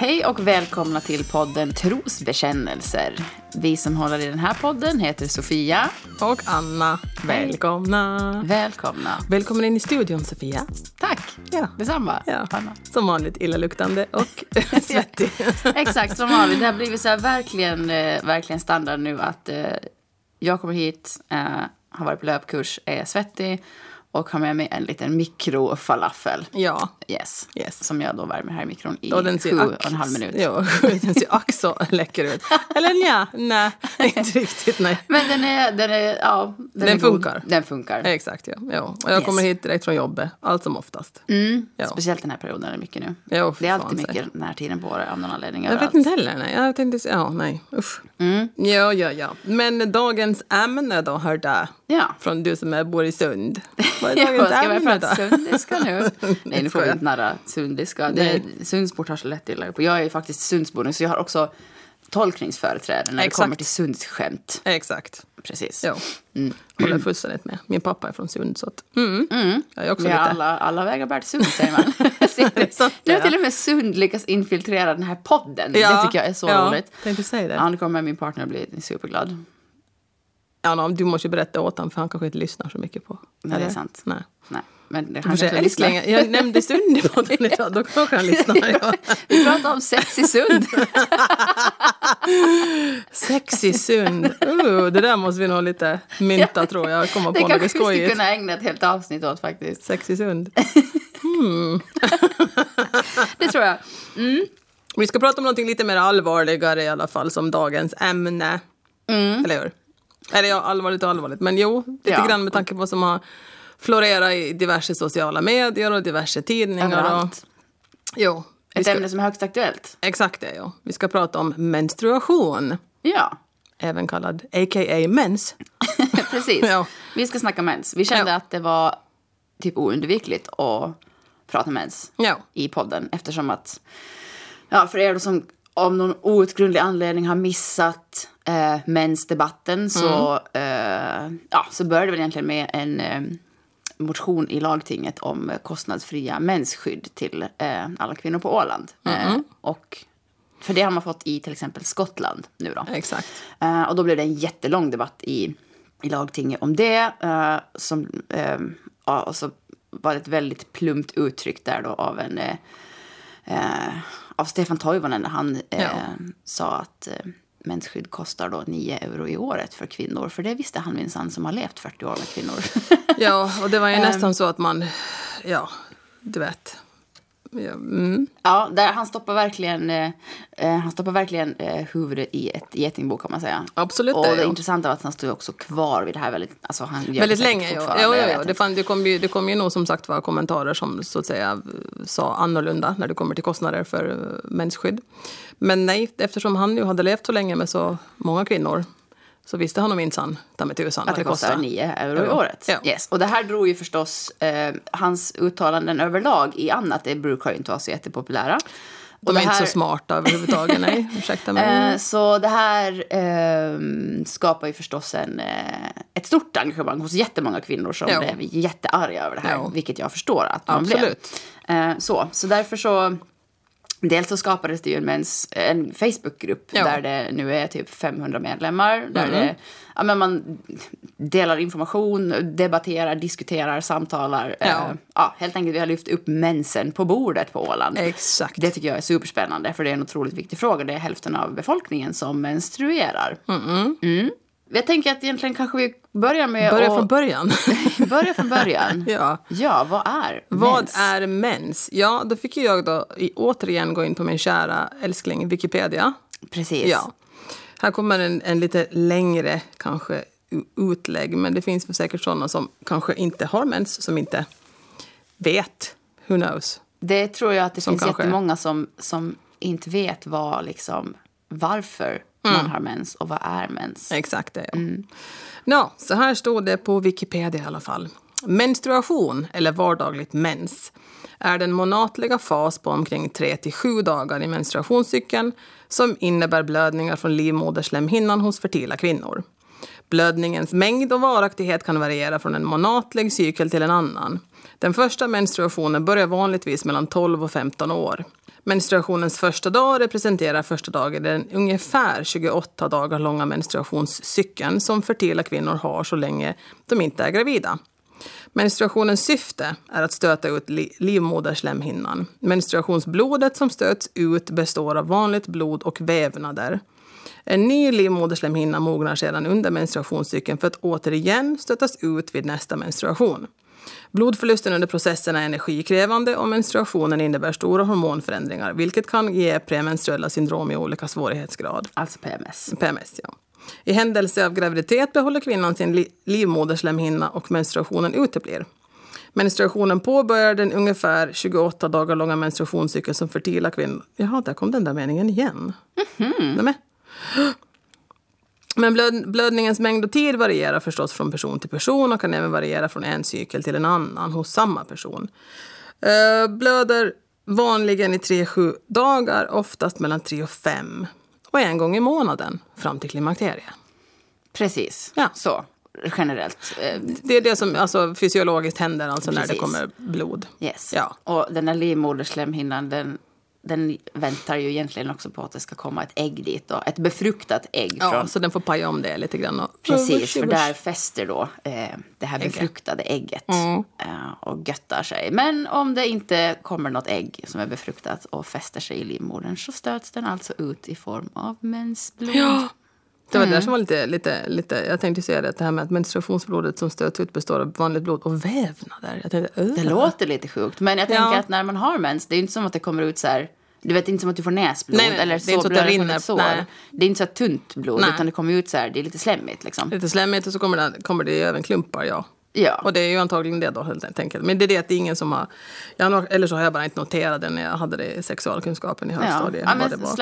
Hej och välkomna till podden Trosbekännelser. Vi som håller i den här podden heter Sofia och Anna. Välkomna. Välkomna. Välkommen in i studion, Sofia. Tack. Ja. Detsamma. Ja. Anna. Som vanligt illaluktande och svettig. Exakt, som vanligt. Det har blivit så här verkligen standard nu att jag kommer hit, har varit på löpkurs, är svettig. Och har med mig en liten mikrofalafel. Ja. Yes. Som jag då värmer här i mikron i 7,5 minut. Ja, den ser också läcker ut. Eller nej, inte riktigt, nej. Men den funkar. Den funkar. Exakt, ja. Och jag kommer hit direkt från jobbet, allt som oftast. Mm. Ja. Speciellt den här perioden är det mycket nu. Ja, det är alltid mycket den här tiden på året av någon anledning. Jag vet inte heller, nej. Jag tänkte, nej. Usch. Mm. Ja. Men dagens ämne då, hör där. Ja. Från du som bor i Sund. Vad är dagens ämne då? Sundiska nu. Nej, nu får vi inte nära sundiska. Sundsbord har så lätt illa på. Jag är ju faktiskt sundsbordning, så jag har också tolkningsföreträden när det kommer till sundsskämt. Exakt. Precis. Jo. Mm. Håller fullständigt med. Min pappa är från Sund, så att... Jag är också lite... Alla vägar bär till Sund, säger man. Nu har till och med Sund lyckas infiltrera den här podden. Ja. Det tycker jag är så roligt. Tänkte säga det. Han kommer, min partner, bli superglad. Ja, du måste ju berätta åt honom, för han kanske inte lyssnar så mycket på... Nej, det är sant. Nej. Men det kanske jag nämnde Sund i podden idag, då kanske han lyssnar. Ja. Vi pratar om sex i Sund. Sex i Sund. Det där måste vi nog lite mynta, tror jag. Komma på något skojigt. Det kanske vi kunna ägna ett helt avsnitt åt, faktiskt. Sex i Sund. Det tror jag. Mm. Vi ska prata om någonting lite mer allvarligare i alla fall, som dagens ämne. Mm. Eller hur? Eller ja, allvarligt. Men jo, lite grann med tanke på vad som har florerat i diverse sociala medier och diverse tidningar. Och, ett ämne som är högst aktuellt. Exakt det, ja. Vi ska prata om menstruation. Ja. Även kallad a.k.a. mens. Precis. Vi ska snacka mens. Vi kände att det var typ oundvikligt att prata mens i podden. Eftersom att, för er som av någon outgrundlig anledning har missat mensdebatten, så började vi egentligen med en motion i lagtinget om kostnadsfria mensskydd till alla kvinnor på Åland. Och för det har man fått i till exempel Skottland nu då. Exakt. Och då blev det en jättelång debatt i lagtinget om det. Och så var det ett väldigt plumpt uttryck där då av en... av Stefan Toivonen, när han sa att mensskydd kostar då 9 euro i året för kvinnor. För det visste han minsann som har levt 40 år med kvinnor. Och det var ju nästan så att man, du vet. Ja, där han stoppar verkligen huvudet i ett getingbo, kan man säga. Absolut. Och det intressanta var att han stod också kvar vid det här väldigt länge. Ja. Det kom ju nog som sagt var kommentarer som så att säga sa annorlunda när det kommer till kostnader för mensskydd. Men nej, eftersom han nu hade levt så länge med så många kvinnor, så visste han om minsann att det kostar 9 euro i året. Ja. Yes. Och det här drog ju förstås hans uttalanden överlag i annat. Det brukar ju inte vara så jättepopulära. De är inte så smarta överhuvudtaget, nej. Ursäkta mig. Så det här skapar ju förstås ett stort engagemang hos jättemånga kvinnor som blev jättearga över det här. Jo. Vilket jag förstår att man blev. Så därför så... Dels så skapades det ju en Facebookgrupp där det nu är typ 500 medlemmar. Där man delar information, debatterar, diskuterar, samtalar. Helt enkelt, vi har lyft upp mensen på bordet på Åland. Exakt. Det tycker jag är superspännande, för det är en otroligt viktig fråga. Det är hälften av befolkningen som menstruerar. Jag tänker att egentligen kanske vi börjar med... Börja från början. Ja, vad är mens? Ja, då fick jag då återigen gå in på min kära älskling Wikipedia. Precis. Ja. Här kommer en lite längre kanske utlägg. Men det finns för säkert sådana som kanske inte har mens, som inte vet. Who knows? Det tror jag att det finns kanske jättemånga som inte vet varför man har mens och vad är mens. Exakt det, så här står det på Wikipedia i alla fall. Menstruation, eller vardagligt mens, är den månatliga fas på omkring 3-7 dagar i menstruationscykeln som innebär blödningar från livmoderslemhinnan hos fertila kvinnor. Blödningens mängd och varaktighet kan variera från en månatlig cykel till en annan. Den första menstruationen börjar vanligtvis mellan 12 och 15 år. Menstruationens första dag representerar första dagen i den ungefär 28 dagar långa menstruationscykeln som fertila kvinnor har så länge de inte är gravida. Menstruationens syfte är att stöta ut livmoderslemhinnan. Menstruationsblodet som stöts ut består av vanligt blod och vävnader. En ny livmoderslemhinna mognar sedan under menstruationscykeln för att återigen stötas ut vid nästa menstruation. Blodförlusten under processen är energikrävande och menstruationen innebär stora hormonförändringar, vilket kan ge premenstruella syndrom i olika svårighetsgrad. Alltså PMS. PMS, ja. I händelse av graviditet behåller kvinnan sin livmoderslemhinna och menstruationen uteblir. Menstruationen påbörjar den ungefär 28 dagar långa menstruationscykeln som fertila kvinnor... Jaha, där kom den där meningen igen. Mm-hmm. Men blödningens mängd och tid varierar förstås från person till person och kan även variera från en cykel till en annan hos samma person. Blöder vanligen i 3-7 dagar, oftast mellan 3 och 5. Och en gång i månaden fram till klimakteriet. Precis, ja. Så generellt. Det är det som alltså, fysiologiskt händer alltså när det kommer blod. Yes. Ja. Och den här livmoderslemhinnan, den väntar ju egentligen också på att det ska komma ett ägg dit. Då. Ett befruktat ägg. Ja, från... så den får paja om det lite grann. Och... Precis, för där fäster då det här befruktade ägget och göttar sig. Men om det inte kommer något ägg som är befruktat och fäster sig i livmodern så stöts den alltså ut i form av mensblod. Ja, det var det där som var lite... Jag tänkte säga det här med att menstruationsblodet som stöts ut består av vanligt blod och vävnader. Jag tänkte, det låter lite sjukt, men jag tänker att när man har mens, det är inte som att det kommer ut så här... Du vet, inte som att du får näsblod eller sårblod från ett sår. Nej. Det är inte så tunt blod, utan det kommer ut så här, det är lite slemmigt liksom. Lite slemmigt och så kommer det även klumpar, ja. Och det är ju antagligen det då, helt enkelt. Men det är ingen som har... eller så har jag bara inte noterat det när jag hade det i sexualkunskapen i högstadiet. Ja,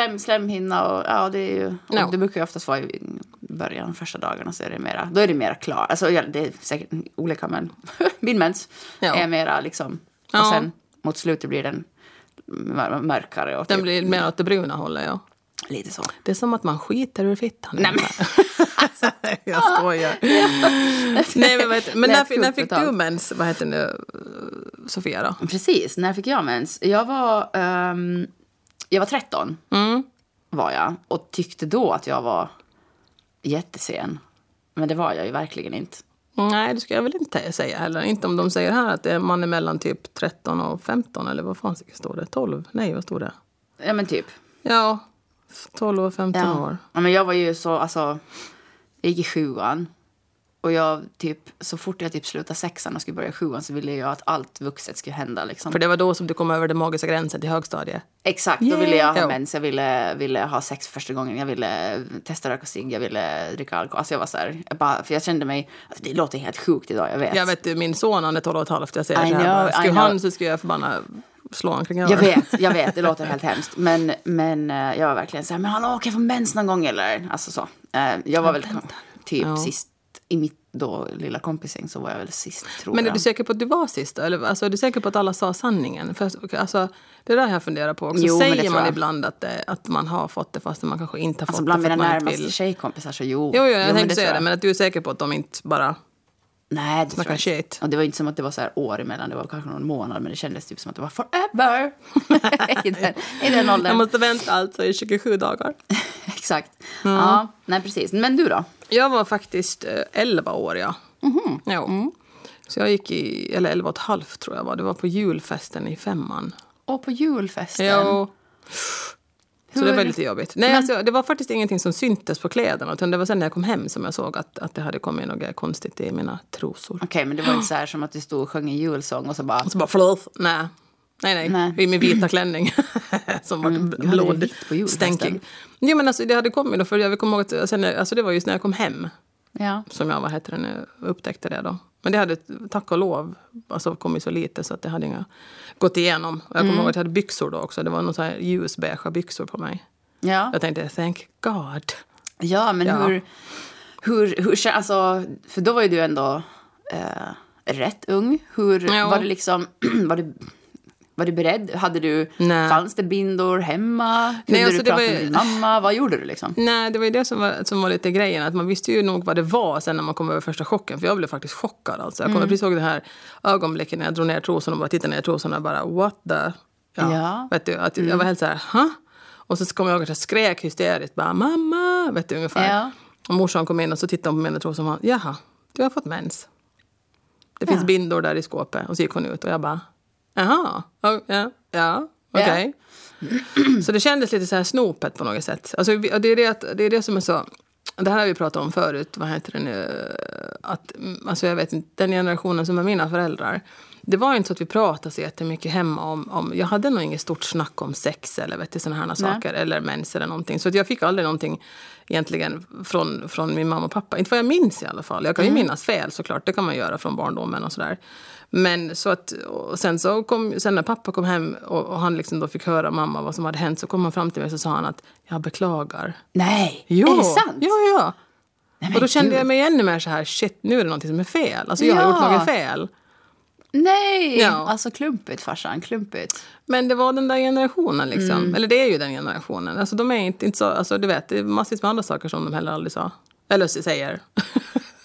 men slemhinna och... Ja, det är ju... Och det brukar ju oftast vara i början, första dagarna, så är det mera... Då är det mera klart. Alltså, det är säkert olika, men min mens är mera liksom... Och sen mot slutet blir den... mörkare. Och den blir mer åt det bruna hållet, ja. Lite så. Det är som att man skiter ur fittan. Nej, men... jag skojar. Nej, men när fick du mens? Vad heter det, Sofia då? Precis, när fick jag mens? Jag var 13. Var jag. Och tyckte då att jag var jättesen. Men det var jag ju verkligen inte. Nej, det ska jag väl inte säga heller. Inte om de säger här att man är mellan typ 13 och 15. Eller vad fan står det? 12? Nej, vad står det? Ja, men typ. Ja, 12 och 15 år. Ja, men jag var ju så... Alltså, jag gick i 7:an. Och jag typ... Så fort jag typ slutade 6:an och skulle börja 7:an så ville jag att allt vuxet skulle hända. Liksom. För det var då som du kom över den magiska gränsen till högstadiet. Exakt, då ville jag ha mens. Jag ville ha sex första gången. Jag ville testa röka cigg. Jag ville dricka alkohol. Alltså jag var så här... för jag kände mig... Alltså det låter helt sjukt idag, jag vet. Jag vet, min son, han är 12,5. Jag säger I det här. Know, skulle han så skulle jag förbanna... slå omkring över. Jag vet, det låter helt hemskt. Men jag var verkligen så här... Men hallå, kan jag få mens någon gång eller? Alltså så. Jag var väl typ sist... I mitt då lilla kompisgäng så var jag väl sist, tror jag. Men är du säker på att du var sist? Eller, alltså, är du säker på att alla sa sanningen? För, alltså, det där jag funderar på också. Jo, säger man ibland att man har fått det fast man kanske inte har alltså, fått det? Alltså bland mina närmaste tjejkompisar så Jo, jag tänkte säga det. Men att du är säker på att de inte bara... Nej, det tror jag inte. Och det var inte som att det var så här år emellan. Det var kanske någon månad, men det kändes typ som att det var forever. I den åldern. Jag måste vänta alltså i 27 dagar. Exakt. Mm. Ja, nej precis. Men du då? Jag var faktiskt 11 år, ja. Mm-hmm. Jo. Mm. Så jag gick i, eller 11,5 tror jag var. Det var på julfesten i 5:an. Och på julfesten? Ja. Så det var lite jobbigt. Nej, men... alltså, det var faktiskt ingenting som syntes på kläderna. Utan det var sen när jag kom hem som jag såg att det hade kommit något konstigt i mina trosor. Okej, men det var inte så här som att du stod och sjöng en julsång och så bara... Och så bara, förlåt. Nej. I min vita klänning. som var blodstänkig. Jo, men alltså det hade kommit då. För jag kom ihåg att sen, alltså, det var just när jag kom hem. Ja. Som jag upptäckte det då. Men det hade, tack och lov, alltså, kommit så lite så att det hade inga gått igenom. Och jag kommer ihåg att jag hade byxor då också. Det var någon så här ljusbeige byxor på mig. Ja. Jag tänkte, thank God. Ja, men hur alltså, för då var ju du ändå rätt ung. Var det liksom, var du beredd? Hade du, fanns det bindor hemma? Kunde du prata med din mamma? Vad gjorde du liksom? Nej, det var ju det som var lite grejen. Att man visste ju nog vad det var sen när man kom över första chocken. För jag blev faktiskt chockad alltså. Jag kommer precis ihåg det här ögonblicket när jag drog ner trosorna och bara tittade ner trosorna och bara, what the... Ja. Vet du, att jag var helt så här, ha? Och så kom jag ihåg att jag skrek hysteriskt, bara mamma, vet du ungefär. Ja. Och morsan kom in och så tittade hon på mig och trodde som var, jaha, du har fått mens. Det finns bindor där i skåpet. Och så gick hon ut och jag bara, jaha, ja, okej. Okay. Så det kändes lite så här snopet på något sätt. Alltså, det är det som är så... Det här har vi pratat om förut, vad heter det nu? Att, alltså jag vet inte, den generationen som är mina föräldrar. Det var inte så att vi pratade så jättemycket hemma om... Jag hade nog inget stort snack om sex eller vet du, sådana här saker. Eller mens eller någonting. Så att jag fick aldrig någonting egentligen från min mamma och pappa. Inte vad jag minns i alla fall. Jag kan ju minnas fel såklart. Det kan man göra från barndomen och sådär. Men så att... Och sen när pappa kom hem och han liksom då fick höra mamma vad som hade hänt. Så kom han fram till mig och så sa han att jag beklagar. Nej, jo, är det sant? Ja. Nej, och då kände jag mig ännu mer så här, shit, nu är det någonting som är fel. Alltså jag har gjort något fel. Nej, alltså klumpigt farsan, klumpigt. Men det var den där generationen liksom. Eller det är ju den generationen. Alltså de är inte så, alltså du vet, det är massvis med andra saker som de heller aldrig sa. Eller säger.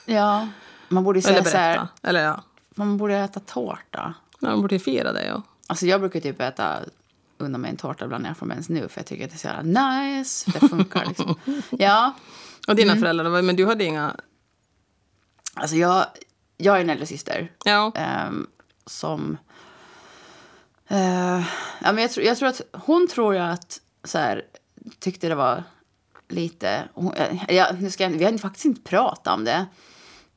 Ja, man borde säga så här. Eller man borde äta tårta. Ja, man borde fira det, ja. Alltså jag brukar typ äta undan mig en tårta bland när jag får mens nu. För jag tycker att det är så jävla nice, det funkar liksom. Ja. Och dina föräldrar, men du hade inga... Alltså jag är en äldre syster. Ja. Ja, men jag tror att hon tror jag att så här, tyckte det var lite vi har faktiskt inte pratat om det,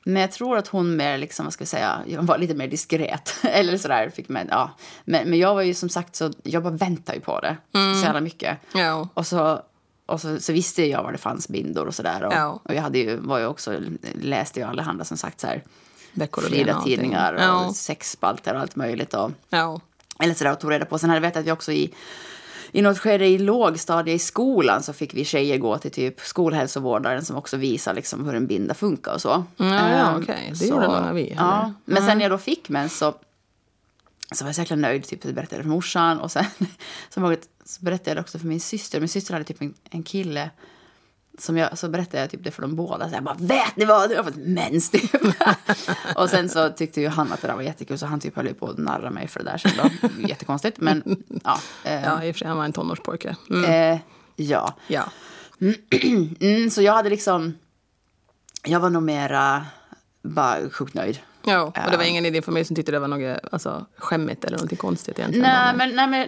men jag tror att hon mer liksom, vad ska jag säga, jag var lite mer diskret eller så där fick med, ja, men jag var ju som sagt, så jag bara väntade ju på det så jävla mycket. Ja. Och så visste jag var det fanns bindor och så där och jag hade ju läste ju allehanda som sagt så här flera tidningar och sexspalter och allt möjligt. Eller sådär, och tog reda på. Sen hade jag vetat att vi också i något skede i lågstadiet i skolan så fick vi tjejer gå till typ skolhälsovårdaren som också visar liksom hur en binda funkar och så. Ja, okej. Det gjorde många vi. Ja. Men sen när jag då fick mens så var jag säkert nöjd. Typ, jag berättade för morsan och sen så berättade jag också för min syster. Min syster hade typ en kille... Så berättade jag typ det för dem båda. Så jag bara, vet ni vad? Jag har fått mens typ. Och sen så tyckte ju han att det där var jättekul. Så han typ höll på att narra mig för det där. Så det var jättekonstigt. Men ja. I och för sig han var en tonårspojke. Ja. Så jag hade liksom... Jag var nog mera bara sjukt nöjd. Ja, och det var ingen i din familj som tyckte det var något alltså, skämmigt eller något konstigt egentligen.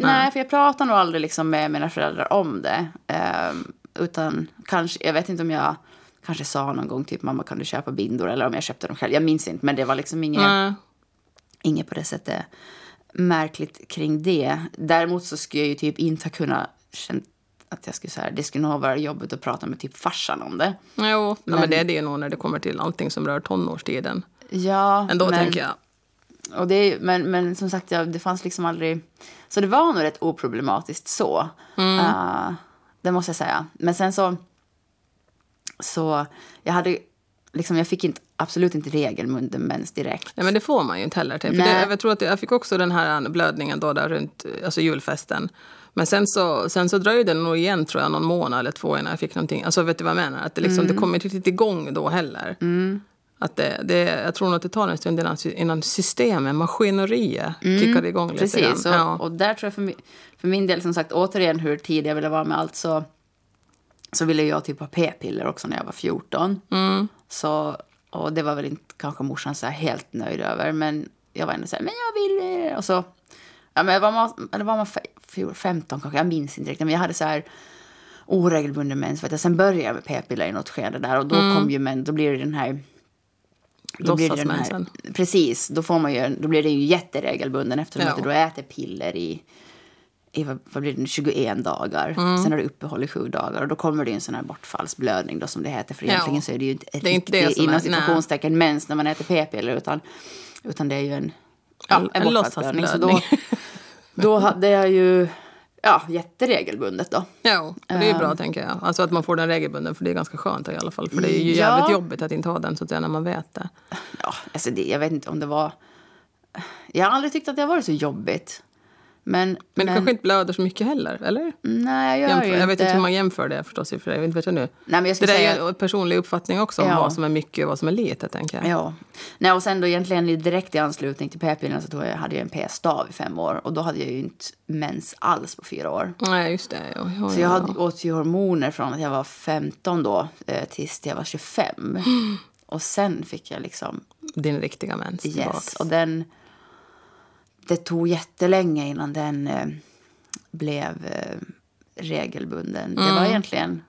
Nej, för jag pratade nog aldrig liksom med mina föräldrar om det. Utan kanske, jag vet inte om jag kanske sa någon gång typ, mamma kan du köpa bindor, eller om jag köpte dem själv, jag minns inte, men det var liksom inget på det sättet märkligt kring det. Däremot så skulle jag ju typ inte kunna känna att jag skulle säga, det skulle nog vara jobbigt att prata med typ farsan om det. Jo, men det är det nog när det kommer till allting som rör tonårstiden. Ja, ändå tänker jag. Och det, men som sagt, det fanns liksom aldrig, så det var nog rätt oproblematiskt så. Det måste jag säga. Men sen så jag hade liksom, jag fick absolut inte regelbunden mens direkt. Nej, men det får man ju inte heller. För jag tror att jag fick också den här blödningen då där runt, alltså julfesten. Men sen så dröjde det nog igen, tror jag, någon månad eller två innan jag fick någonting. Alltså vet du vad jag menar? Att det liksom, det kom inte riktigt igång då heller. Att jag tror nog att det tar en stund innan systemet, maskineriet kickar igång lite. Precis, och där tror jag för min del, som sagt, återigen hur tidig jag ville vara med allt, så ville jag typ ha p-piller också när jag var 14. Så, och det var väl inte kanske morsan så här helt nöjd över, men jag var ändå så här, men jag vill, och så, ja, men var man 15 kanske, jag minns inte riktigt, men jag hade så här oregelbunden mens, för att jag sen började med p-piller i något skede där, och då kom ju mens, då blir det den här... Precis, då blir det ju jätteregelbunden, eftersom att du då äter piller i vad blir det, 21 dagar. Sen har du uppehåll i 7 dagar, och då kommer det ju en sån här bortfallsblödning då, som det heter. För egentligen så är det ju inte inom situationstecken mens när man äter p-piller, utan det är ju en bortfallsblödning. Så då hade jag ju... Ja, jätteregelbundet då. Ja, det är ju bra, tänker jag. Alltså att man får den regelbunden, för det är ganska skönt i alla fall. För det är ju jävligt jobbigt att inte ha den, så att säga, när man vet det. Ja, alltså jag vet inte om det var... Jag har aldrig tyckt att det har varit så jobbigt. Men kanske inte blöder så mycket heller, eller? Nej, jag gör ju inte. Jag vet inte hur man jämför det förstås. För jag vet inte nu. Nej, men jag skulle säga... är ju en personlig uppfattning också om vad som är mycket och vad som är lite, tänker jag. Ja. Nej, och sen då egentligen direkt i anslutning till p-pillen så hade jag en p-stav i 5 år. Och då hade jag ju inte mens alls på 4 år. Nej, just det. Ja. Så jag hade åt ju hormoner från att jag var 15 då tills jag var 25. Och sen fick jag liksom... din riktiga mens tillbaka. Yes, och den... det tog jättelänge innan den blev regelbunden. Det var egentligen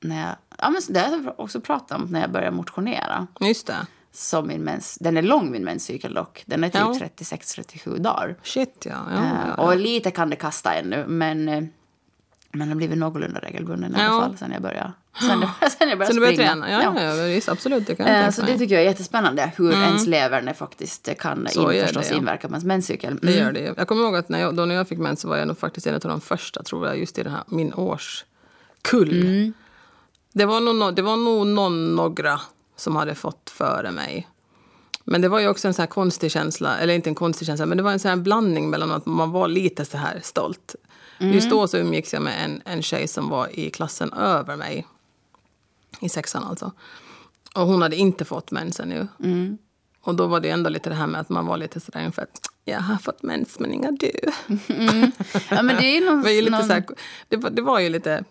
när jag... ja, men det har jag också pratat om när jag började motionera. Just det. Så min mens, den är lång, min menscykel dock. Den är typ 36-37 dagar. Shit, ja. Och lite kan det kasta ännu, men den har blivit någorlunda regelbunden i alla fall sen jag började. Sen jag började träna. Ja, absolut. Så det tycker jag är jättespännande. Hur ens leverne faktiskt kan förstås inverka på ens menscykel. Mm. Det gör det. Jag kommer ihåg att när jag fick mens så var jag nog faktiskt en av de första, tror jag, just i den här min årskull. Mm. Det var nog några som hade fått före mig. Men det var ju också en så här konstig känsla. Eller inte en konstig känsla, men det var en så här blandning mellan att man var lite så här stolt. Mm. Just då så umgicks jag med en tjej som var i klassen över mig. I 6:an alltså. Och hon hade inte fått mensen nu. Mm. Och då var det ändå lite det här med att man var lite sådär ungefär... jag har fått mens, men inga du. Mm. Ja, men det är ju det var ju lite...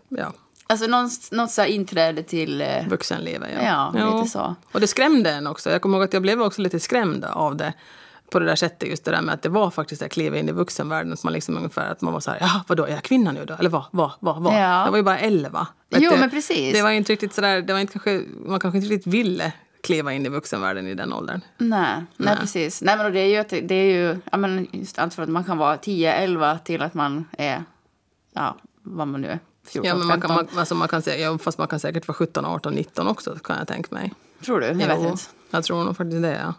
Alltså något så här inträde till... vuxenlivet, ja. Lite så. Och det skrämde en också. Jag kommer ihåg att jag blev också lite skrämd av det. På det där sättet, just det där med att det var faktiskt att kliva in i vuxenvärlden. Att man liksom ungefär, att man var så här, ja, vadå, är jag kvinna nu då? Eller vad? Ja. Jag var ju bara 11. Jo, men precis. Det var inte riktigt sådär, man kanske inte riktigt ville kliva in i vuxenvärlden i den åldern. Nej, precis. Nej, men det är ju ja, men just allt för att man kan vara 10, 11 till att man är, ja, vad man nu är, 14, ja, men 15. Fast man kan säkert vara 17, 18, 19 också, kan jag tänka mig. Tror du? Jag vet inte. Jag tror nog faktiskt det, ja.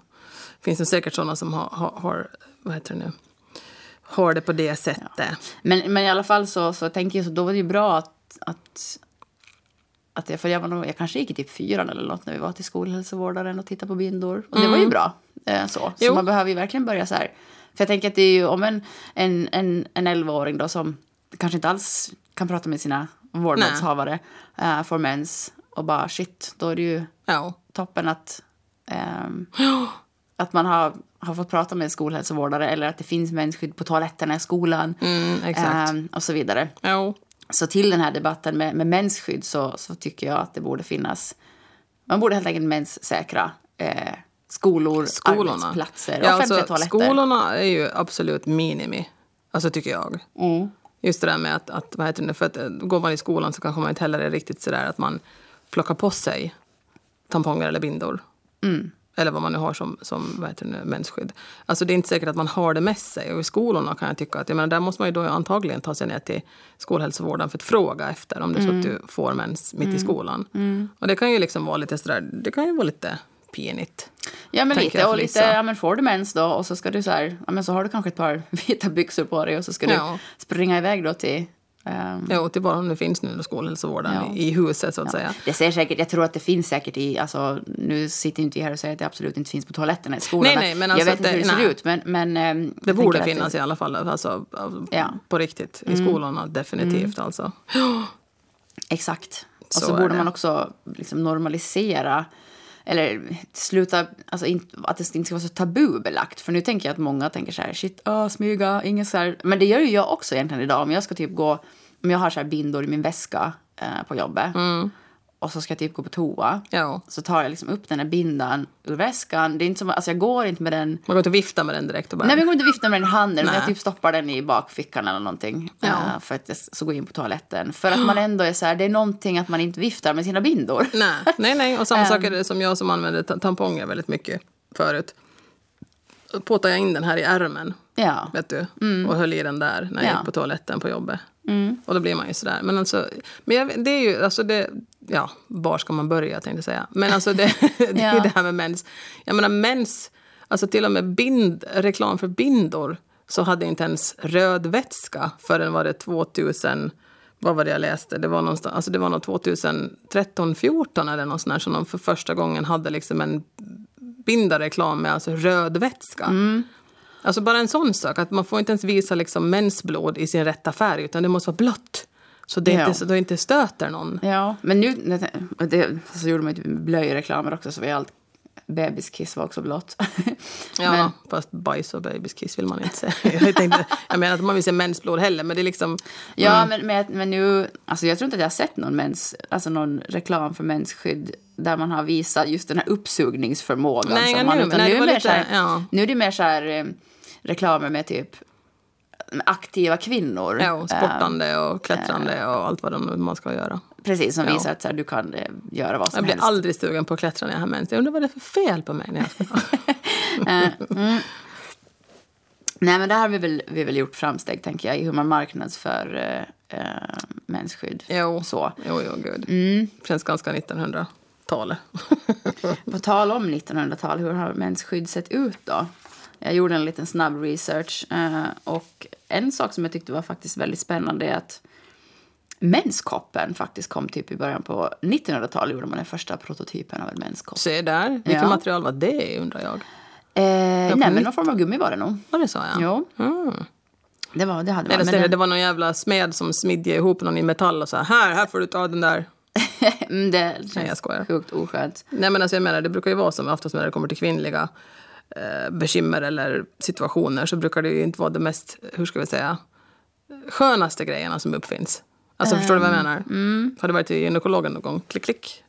Finns det säkert sådana som har vad heter det nu, har det på det sättet. Ja. Men i alla fall så tänker jag, så då var det ju bra att jag kanske gick i typ 4 eller något när vi var till skolhälsovårdaren och tittade på bindor. Och det var ju bra. Så man behöver ju verkligen börja så här. För jag tänker att det är ju om en 11-åring då som kanske inte alls kan prata med sina vårdnadshavare får mens och bara shit, då är det ju toppen att... att man har fått prata med en skolhälsovårdare eller att det finns mensskydd på toaletterna i skolan och så vidare. Jo. Så till den här debatten med mensskydd så tycker jag att det borde finnas... man borde helt enkelt menssäkra skolorna. Arbetsplatser och offentliga toaletter. Skolorna är ju absolut minimi, alltså tycker jag. Mm. Just det där med att vad heter det, för att går man i skolan så kanske man inte heller är riktigt sådär att man plockar på sig tamponger eller bindor. Mm. Eller vad man nu har som vad heter det nu, mensskydd. Alltså det är inte säkert att man har det med sig. Och i skolorna kan jag tycka att... jag menar, där måste man ju då antagligen ta sig ner till skolhälsovården för att fråga efter om det är så att du får mens mitt i skolan. Mm. Och det kan ju liksom vara lite sådär... det kan ju vara lite pinigt. Ja, men lite. Och lite, ja, men får du mens då? Och så ska du så här... ja, men så har du kanske ett par vita byxor på dig och så ska du springa iväg då till... ja, till bara om det finns nu skolhälsovården i huset så att säga. Det ser säkert, jag tror att det finns säkert i, alltså nu sitter inte jag här och säger att det absolut inte finns på toaletterna i skolan. Nej, men alltså jag vet inte hur det ser ut, men det borde finnas i alla fall, alltså på riktigt i skolorna definitivt alltså. Exakt. Och så borde man också liksom normalisera eller sluta, alltså att det inte ska vara så tabubelagt. För nu tänker jag att många tänker så här, shit, smyga, inget så här. Men det gör ju jag också egentligen idag. Om jag ska typ gå, om jag har så här bindor i min väska på jobbet. Mm. Och så ska jag typ gå på toa. Ja. Så tar jag liksom upp den här bindan ur väskan. Det är inte som, alltså jag går inte med den. Man går inte vifta med den direkt och bara... nej, jag går inte vifta med den i handen. Men jag typ stoppar den i bakfickan eller någonting. Ja. För att jag så går in på toaletten. För att man ändå är så här, det är någonting att man inte viftar med sina bindor. Nej. Och samma sak är det som jag som använder tamponger väldigt mycket förut. Påtar jag in den här i ärmen. Ja. Vet du? Mm. Och höll i den där när jag gick på toaletten på jobbet. Mm. Och då blir man ju sådär. Men alltså, det är ju, alltså det... ja, var ska man börja, tänkte jag säga. Men alltså det är det här med mens. Jag menar mens, alltså till och med reklam för bindor så hade inte ens röd vätska förrän var det 2000, vad var det jag läste? Det var någonstans, alltså det var nog 2013-14 eller någon sån här som de för första gången hade liksom en bindareklam med alltså röd vätska. Mm. Alltså bara en sån sak, att man får inte ens visa liksom mensblod i sin rätta färg, utan det måste vara blött. Så det inte, så då inte stöter någon. Ja, men nu det, så gjorde man ju blöjreklamer också, så vi allt babyskiss var också blått. Ja, men, fast bajs och babyskiss vill man inte se. Jag menar att man vill se mensblod heller, men det är liksom... Ja, men nu... Alltså jag tror inte att jag har sett någon reklam för mensskydd där man har visat just den här uppsugningsförmågan. Nej, som man, utan nu är det mer så här reklamer med typ aktiva kvinnor. Ja, och sportande och klättrande och allt vad man ska göra. Precis, som visar att så här, du kan göra vad som helst. Jag blir aldrig stugan på att klättra när jag har mens. Jag undrar vad det är för fel på mig när jag ska Nej, men där har vi väl gjort framsteg, tänker jag, i hur man marknadsför mensskydd. Jo, gud. Känns ganska 1900-talet. På tal om 1900-tal, hur har mensskydd sett ut då? Jag gjorde en liten snabb research och en sak som jag tyckte var faktiskt väldigt spännande är att menskoppen faktiskt kom typ i början på 1900-talet, gjorde man den första prototypen av en menskopp. Se där, vilket material var det, undrar jag? Men någon form av gummi var det nog. Var det så, ja? Jo. Mm. Det var någon jävla smed som smidde ihop någon i metall och sa, här får du ta den där. Det känns sjukt oskönt. Nej, men alltså jag menar, det brukar ju vara som oftast när det kommer till kvinnliga bekymmer eller situationer, så brukar det ju inte vara det mest, hur ska vi säga, skönaste grejerna som uppfinns. Alltså förstår du vad jag menar? Har du varit i gynekologen någon gång? Klick, klick.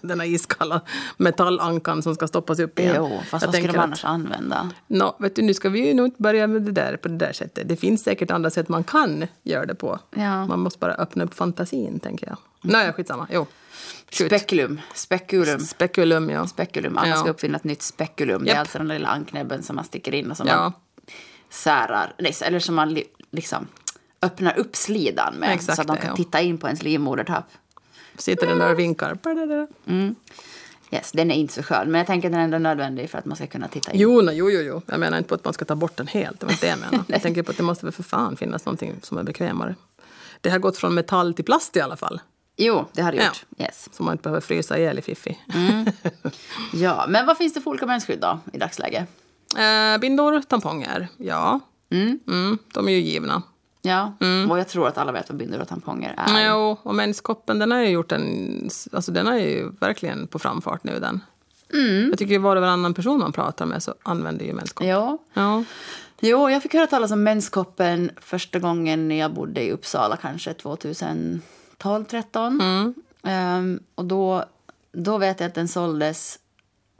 Den här iskalla metallankan som ska stoppas upp igen. Jo, fast jag vad ska de annars använda? Vet du, nu ska vi ju nog inte börja med det där på det där sättet. Det finns säkert andra sätt man kan göra det på. Ja. Man måste bara öppna upp fantasin, tänker jag. Nej, skitsamma. Jo. Spekulum, ja. Spekulum, man ska uppfinna ett nytt spekulum. Yep. Det är alltså den lilla anknäbben som man sticker in och som man särar. Nej, eller som man liksom... öppnar upp slidan med. Exakt, så att de kan titta in på ens livmodertapp. Sitter den där och vinkar. Yes, den är inte så skön. Men jag tänker att den är ändå nödvändig för att man ska kunna titta in. Jo. Jag menar inte på att man ska ta bort den helt. Det var inte det jag menar. Jag tänker på att det måste väl för fan finnas någonting som är bekvämare. Det har gått från metall till plast i alla fall. Jo, det har det gjort. Ja. Yes. Så man inte behöver frysa ihjäl i fiffi. Ja, men vad finns det för olika mensskydd då i dagsläge? Bindor, tamponger. Ja. De är ju givna. Ja, och jag tror att alla vet vad bindor och tamponger är. Jo, och menskoppen, den har ju gjort en... Alltså den är ju verkligen på framfart nu, den. Jag tycker ju var och varannan person man pratar med så använder ju menskoppen. Jo, jag fick höra talas om menskoppen första gången när jag bodde i Uppsala, kanske 2012-13. Och då vet jag att den såldes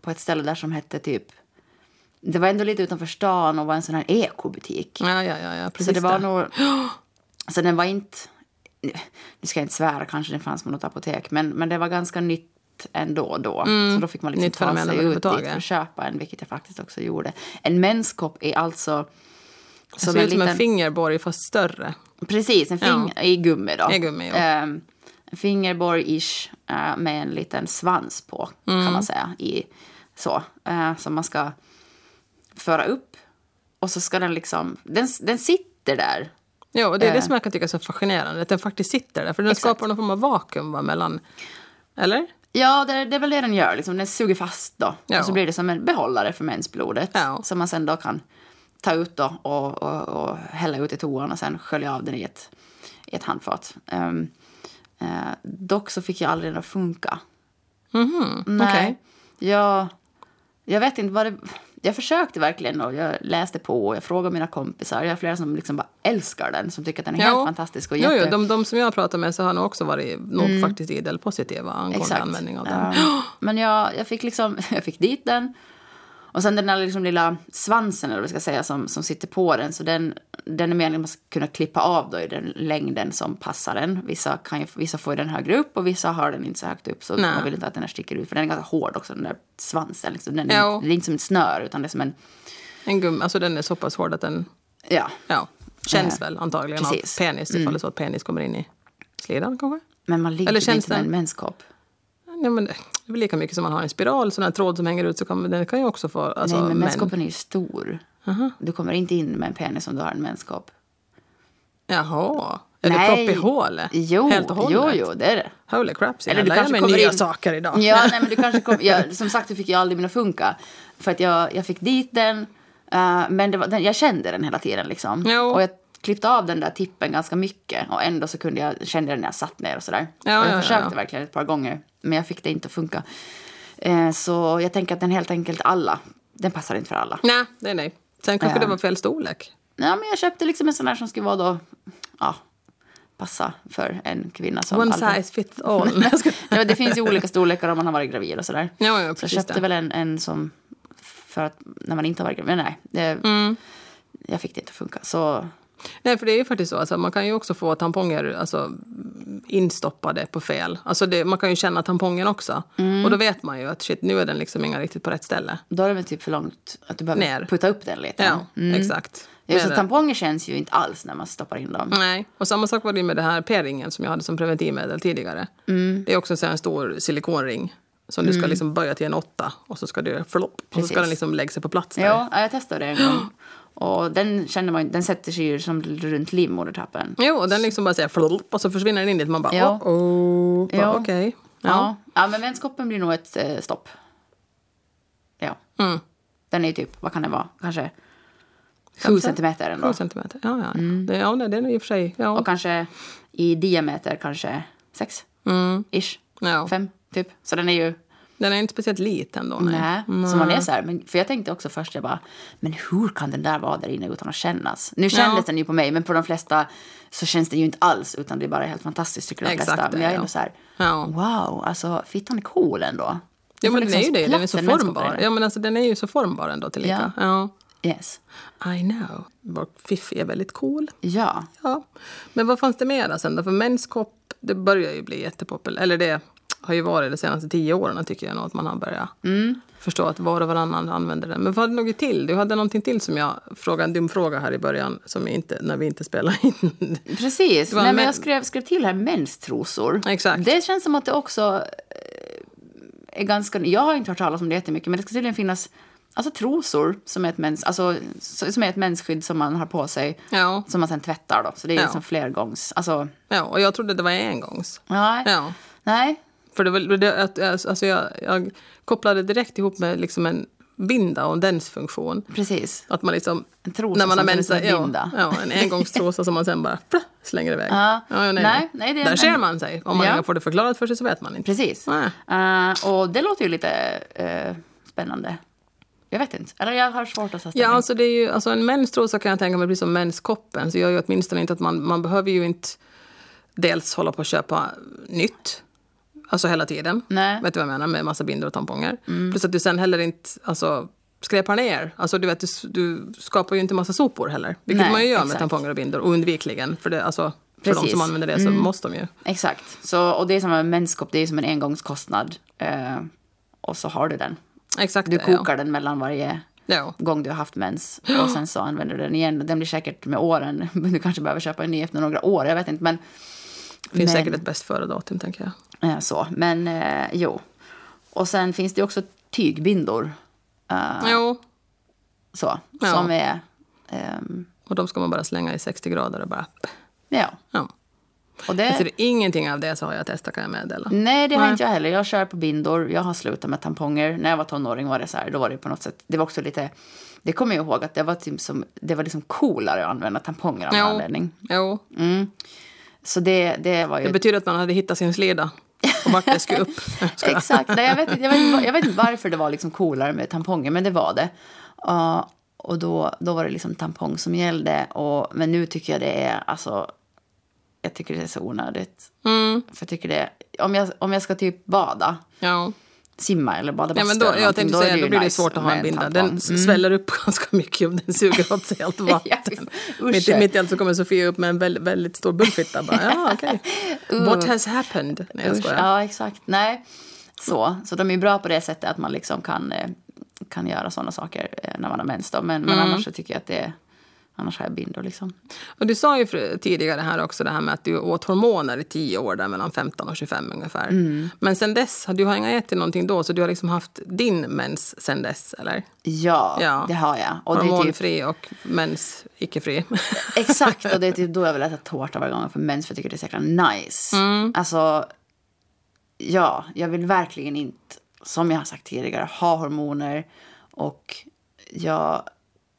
på ett ställe där som hette typ... Det var ändå lite utanför stan och var en sån här ekobutik. Ja, precis. Så det var nog... Så den var inte... Nu ska jag inte svära, kanske den fanns på något apotek. Men det var ganska nytt ändå då. Så då fick man liksom ta sig ut dit för att köpa en, vilket jag faktiskt också gjorde. En menskopp är alltså... Som det ser ut som en fingerborg, fast större. Precis, en i gummi då. I gummi, ja. Fingerborg-ish med en liten svans på, kan man säga. Så man ska... föra upp, och så ska den liksom... Den sitter där. Ja, och det är det som jag kan tycka är så fascinerande, att den faktiskt sitter där, för den skapar någon form av vakuum mellan... Eller? Ja, det är väl det den gör, liksom. Den suger fast då. Ja. Och så blir det som en behållare för mensblodet, som man sen då kan ta ut då och hälla ut i toan och sen skölja av den i ett handfat. Dock så fick jag aldrig den att funka. Nej. Okay. Jag vet inte vad det... Jag försökte verkligen, och jag läste på och jag frågade mina kompisar. Jag har flera som liksom bara älskar den, som tycker att den är helt fantastisk. Och jätte... de som jag pratar med så har nog också varit nog faktiskt idel-positiva angående användning av den. Men jag fick dit den. Och sen den där liksom lilla svansen, eller vad jag ska säga, som sitter på den. Så den är meningen att man ska kunna klippa av då i den längden som passar den. Vissa får den högre upp och vissa har den inte så högt upp. Så man vill inte att den här sticker ut. För den är ganska hård också, den där svansen. Liksom. Det är inte som ett snör, utan det är som en gummi. Alltså den är så pass hård att den känns väl antagligen av penis. Ifall det så att penis kommer in i slidan kanske. Men man ligger inte med en menskopp. Nej, men det är lika mycket som man har en spiral, sån här tråd som hänger ut, så den kan ju också få... Alltså, nej, men menskoppen är ju stor. Du kommer inte in med en penis om du har en menskopp. Jaha. Eller propp i hålet. Helt och hållet. Jo, det är det. Holy crap, så jag lär mig nya saker idag. Ja, nej, men du kanske kom... som sagt, du fick ju aldrig mina funka. För att jag fick dit den Men det var, jag kände den hela tiden liksom. Jo. Och jag klippte av den där tippen ganska mycket. Och ändå så kunde jag känna den när jag satt ner och sådär. Ja, och jag försökte verkligen ett par gånger. Men jag fick det inte att funka. Så jag tänker att den helt enkelt den passar inte för alla. Nej. Sen kanske det var fel storlek. Ja, men jag köpte liksom en sån här som skulle vara då... Ja, passa för en kvinna som... One size fits all. Ja, det finns ju olika storlekar om man har varit gravid och sådär. Ja, så jag köpte väl en som... För att när man inte har varit gravid... Men nej, jag fick det inte att funka. Så... Nej, för det är ju faktiskt så. Alltså, man kan ju också få tamponger instoppade på fel. Alltså man kan ju känna tampongen också. Mm. Och då vet man ju att shit, nu är den liksom inga riktigt på rätt ställe. Då är det väl typ för långt att du behöver putta upp den lite. Ja, exakt. Så tamponger känns ju inte alls när man stoppar in dem. Nej, och samma sak var det med det här p-ringen som jag hade som preventivmedel tidigare. Mm. Det är också så här en stor silikonring. Som du ska liksom böja till en 8 och så ska du flopp. Och så ska den liksom lägga sig på plats där. Ja, jag testade det en gång. Och den känner man, den sätter sig ju som runt livmodertappen. Jo, och den liksom bara säger flopp och så försvinner den in dit. Man bara, okej. Ja, men vänskoppen blir nog ett stopp. Ja. Mm. Den är ju typ, vad kan det vara? Kanske 7 centimeter ändå. 7 centimeter, ja. Mm. Det är i och för sig. Ja. Och kanske i diameter kanske 6. Mm. Ish. Ja. 5. Typ. Så den är ju... Den är inte speciellt liten då. Nej. Så man är så här. Men, för jag tänkte också först, men hur kan den där vara där inne utan att kännas? Nu kändes den ju på mig, men på de flesta så känns det ju inte alls. Utan det är bara helt fantastiskt, tycker de flesta. Men jag är nog så här, wow, alltså fittan är cool ändå. Ja, men den är ju det. Den är så formbar. Ja, men alltså den är ju så formbar ändå till lika. Ja. Yes. I know. Vår fiffi är väldigt cool. Ja. Men vad fanns det mer sen då? För menskopp, det börjar ju bli jättepopulärt. Eller det... har ju varit de senaste 10 åren tycker jag nog att man har börjat förstå att var och varannan använder den. Men vad hade du något till? Du hade någonting till som jag frågade, en dum fråga här i början som inte, när vi inte spelade in. Precis, men jag skrev till här menstrosor. Exakt. Det känns som att det också är ganska, jag har inte hört talas om det jättemycket, men det ska tydligen finnas alltså trosor som är ett mensskydd som man har på sig som man sen tvättar då. Så det är liksom flergångs. Alltså... Ja, och jag trodde det var engångs. Nej. För jag kopplade direkt ihop med liksom en binda och dens funktion. Precis. Att man liksom, en trosa när man som använder en binda. Ja, en engångstrosa som man sen bara slänger iväg. Nej, det är där ser man sig. Om man får det förklarat för sig så vet man inte. Precis. Och det låter ju lite spännande. Jag vet inte. Eller jag har svårt att säga. Ja, alltså det är ju, alltså en menstrosa kan jag tänka mig blir som menskoppen. Så jag gör ju åtminstone inte att man behöver ju inte dels hålla på att köpa nytt. Alltså hela tiden. Nej. Vet du vad jag menar? Med massa binder och tamponger. Mm. Plus att du sen heller inte skräpar ner. Alltså du vet, du skapar ju inte massa sopor heller. Vilket man ju gör med tamponger och binder. Och undvikligen. För, för de som använder det så måste de ju. Exakt. Så, och det är som en menskopp. Det är som en engångskostnad. Och så har du den. Exakt. Du kokar den mellan varje gång du har haft mens. Och sen så använder du den igen. Den blir säkert med åren. Du kanske behöver köpa en ny efter några år. Jag vet inte, men... Det finns säkert ett bäst före datum, tänker jag. Så, men jo. Och sen finns det också tygbindor. Som är... och de ska man bara slänga i 60 grader och bara... Ja. Och det... Alltså, ingenting av det så har jag testat, kan jag meddela. Nej, det har inte jag heller. Jag kör på bindor. Jag har slutat med tamponger. När jag var tonåring var det så här. Då var det på något sätt... Det var också lite... Det kommer jag ihåg att det var typ som... Det var liksom coolare att använda tamponger av någon anledning. Jo. Mm. Så det var ju... Det betyder att man hade hittat sin sleda och vart det skulle upp. Exakt. Nej, jag vet inte varför det var liksom coolare med tamponger, men det var det. Och då var det liksom tampong som gällde. Men nu tycker jag det är... Alltså, jag tycker det är så onödigt. Mm. För jag tycker det... Om jag ska typ bada... Ja. Simma eller bada bastu. Ja, då blir det svårt att ha en binda. Den sväller upp ganska mycket om den suger åt sig allt vatten. Mitt i allt så kommer Sofia upp med en väldigt, väldigt stor bullfitta. What has happened? Nej, jag skojar. Ja, exakt. Nej. Så de är bra på det sättet att man liksom kan göra sådana saker när man har mens. Men annars så tycker jag att det är... Annars har jag bindor liksom. Och du sa ju tidigare här också det här med att du åt hormoner i 10 år där mellan 15 och 25 ungefär. Mm. Men sen dess, du har inga ätit någonting då så du har liksom haft din mens sen dess, eller? Ja. Det har jag. Och hormonfri och mens icke-fri. Exakt, och det är typ då jag vill äta tårta varje gång för mens för jag tycker det är säkert nice. Mm. Alltså, jag vill verkligen inte, som jag har sagt tidigare, ha hormoner och jag...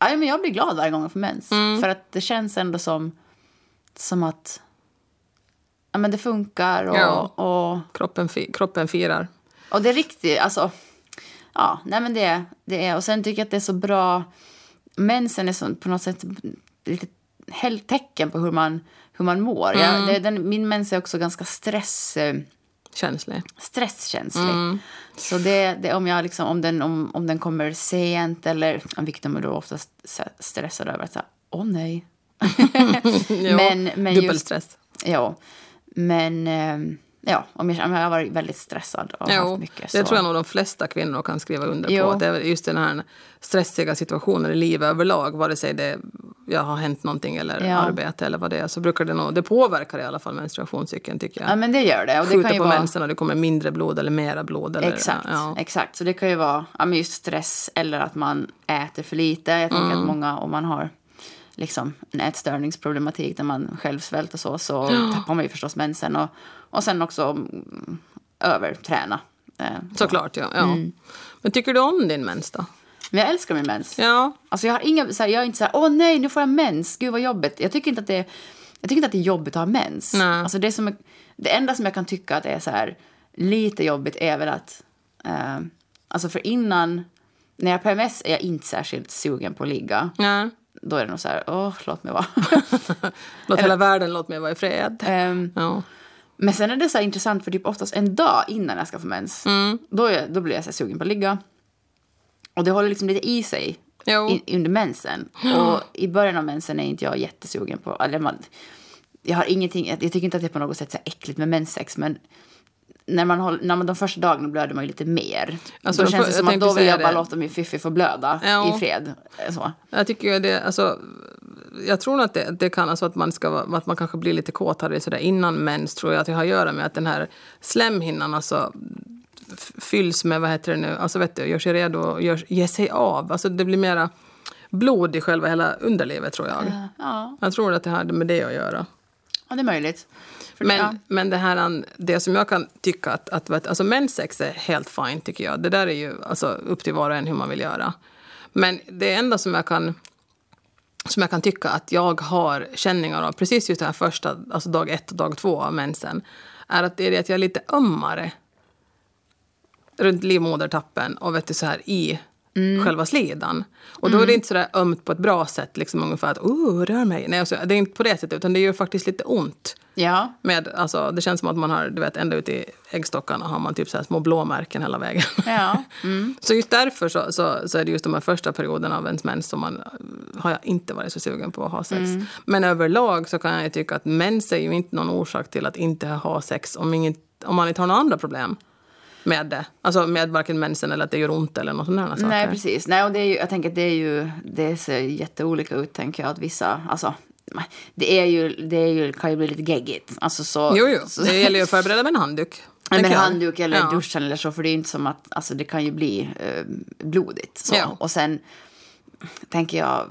Nej, men jag blir glad varje gång jag får mens. Mm. För att det känns ändå som att ja, men det funkar och, ja, och kroppen firar. Och det är riktigt, alltså ja, nej men det är och sen tycker jag att det är så bra. Mensen är så, på något sätt lite tecken på hur man mår. Mm. Min mens är också ganska stresskänslig. Mm. Så det om jag liksom om den kommer sent eller Victor är då oftast stressad över att säga åh nej. men dubbelstress. Ja. Men ja, om jag har varit väldigt stressad och haft mycket så. Det tror jag nog de flesta kvinnor kan skriva under på, att det är just den här stressiga situationen i livet överlag, vare sig det jag har hänt någonting eller arbete eller vad det är, så brukar det nog, det påverkar i alla fall menstruationscykeln tycker jag. Ja, men det gör det, och det skjuter kan ju på vara mensen och det kommer mindre blod eller mera blod eller exakt. Så det kan ju vara just stress eller att man äter för lite. Jag tänker att många, om man har liksom en ätstörningsproblematik där man själv svälter så tappar man ju förstås mensen och sen också överträna. Såklart, ja. Mm. Men tycker du om din mens då? Men jag älskar min mens. Ja. Alltså jag är inte så här, åh nej, nu får jag mens, gud vad jobbigt. Jag tycker inte att det är jobbigt att ha mens. Nej. Alltså det enda som jag kan tycka att är så här lite jobbigt är väl att alltså för innan, när jag har PMS är jag inte särskilt sugen på att ligga. Nej. Då är det nog så här, låt mig vara. Hela världen, låt mig vara i fred. Men sen är det så här intressant, för typ oftast en dag innan jag ska få mens. Mm. Då blir jag så här sugen på att ligga. Och det håller liksom lite i sig under mensen. Och i början av mensen är inte jag jättesugen på... Eller jag har ingenting... Jag tycker inte att det är på något sätt så här äckligt med menssex, men... När man de första dagarna blöder man ju lite mer. Alltså, då känns det som att då vill jag bara låta min fiffi få blöda i fred. Så. Jag tycker ju det, alltså, jag tror nog att det kan, alltså att man kanske blir lite kåtare sådär innan mens, tror jag att det har att göra med att den här slemhinnan alltså fylls med, vad heter det nu, alltså vet du, gör sig redo och ger sig av. Alltså det blir mera blod i själva hela underlivet, tror jag. Jag tror att det har med det att göra. Ja, det är möjligt. Men det som jag kan tycka att alltså menssex är helt fint tycker jag. Det där är ju alltså upp till var och en hur man vill göra. Men det enda som jag kan tycka att jag har känningar av precis just det här första, alltså dag 1 och dag 2 av mensen, är att det är att jag är lite ömmare runt livmodertappen och vet du så här i själva slidan. Och då är det inte så där ömt på ett bra sätt liksom, ungefär att rör mig. Nej, alltså, det är inte på det sättet, utan det gör faktiskt lite ont. Ja. Med, alltså, det känns som att man har, du vet, ända ut i äggstockarna har man typ så här små blåmärken hela vägen. Ja. Mm. Så just därför så är det just de här första perioderna av ens mens som man har jag inte varit så sugen på att ha sex. Mm. Men överlag så kan jag tycka att mens är ju inte någon orsak till att inte ha sex om man inte har några andra problem med det. Alltså med varken mensen eller att det gör ont eller något sådana saker. Nej, precis. Nej, och det är ju, jag tänker att det ser jätteolika ut, tänker jag, att vissa, alltså det kan ju bli lite geggigt. Alltså så, jo. Det gäller ju att förbereda med en handduk. Med en handduk eller duschen eller så, för det är inte som att, alltså det kan ju bli blodigt. Så. Ja. Och sen tänker jag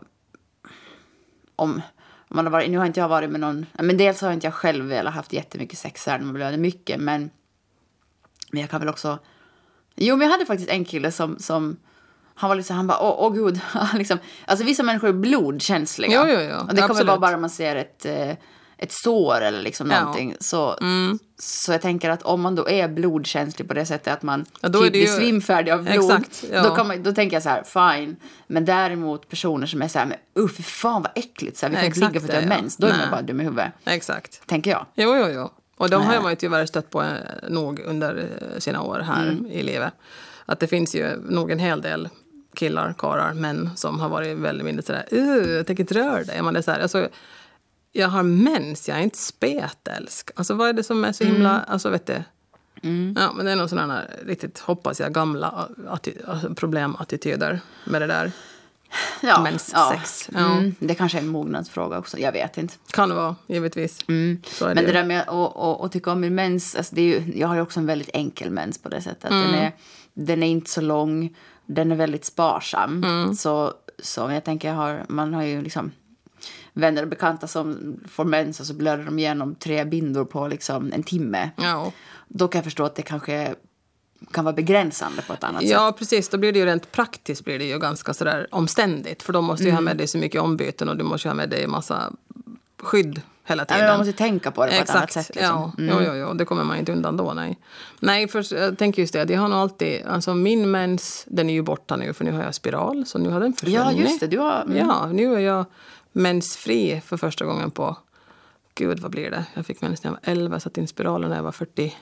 om man har varit, nu har inte jag varit med någon, men dels har inte jag själv velat haft jättemycket sex här när man blöder mycket, men jag kan väl också, men jag hade faktiskt en kille som han var liksom, han bara, gud. liksom, alltså vissa människor är blodkänsliga. Jo. Och det kommer vara bara om man ser ett sår eller liksom någonting. Så jag tänker att om man då är blodkänslig på det sättet att man typ blir svimfärdig av blod. Exakt, ja. Då tänker jag så här, fine. Men däremot personer som är så här, men för fan vad äckligt. Så här, vi kan inte ligga för att jag är mens. Då är man bara dum i huvudet. Exakt. Tänker jag. Jo. Och de har man ju tyvärr stött på nog under sina år här i livet. Att det finns ju nog en hel del killar, karar, män som har varit väldigt mindre sådär, jag tänker inte rör dig. Man är såhär, alltså, jag har mens, jag är inte spetälsk. Alltså vad är det som är så himla, alltså vet du. Mm. Ja, men det är nog sådana här riktigt, hoppas jag, gamla problemattityder med det där. Ja, menssex. Ja. Mm. Det kanske är en mognadsfråga också, jag vet inte. Kan det vara, givetvis. Så är men det där med att tycka om min mens, alltså det är ju, jag har ju också en väldigt enkel mens på det sättet. Den är inte så lång. Den är väldigt sparsam. Så jag tänker man har ju liksom vänner och bekanta som får mens och så blöder de igenom 3 bindor på liksom en timme. Då kan jag förstå att det kanske kan vara begränsande på ett annat sätt. Ja, precis. Då blir det ju rent praktiskt blir det ju ganska sådär omständigt. För de måste ju ha med dig så mycket ombyten och du måste ju ha med dig en massa skydd hela tiden. Ja, man måste tänka på det på ett annat sätt. Liksom. Ja, jo, det kommer man inte undan då, nej. Nej, för jag tänker just det. Jag har nog alltid, alltså min mens, den är ju borta nu för nu har jag spiral. Så nu har den försvunnit. Ja, just det. Du har... Mm. Ja, nu är jag mensfri för första gången på... Gud, vad blir det? Jag fick mens när jag var 11, satt in spiralen när jag var 43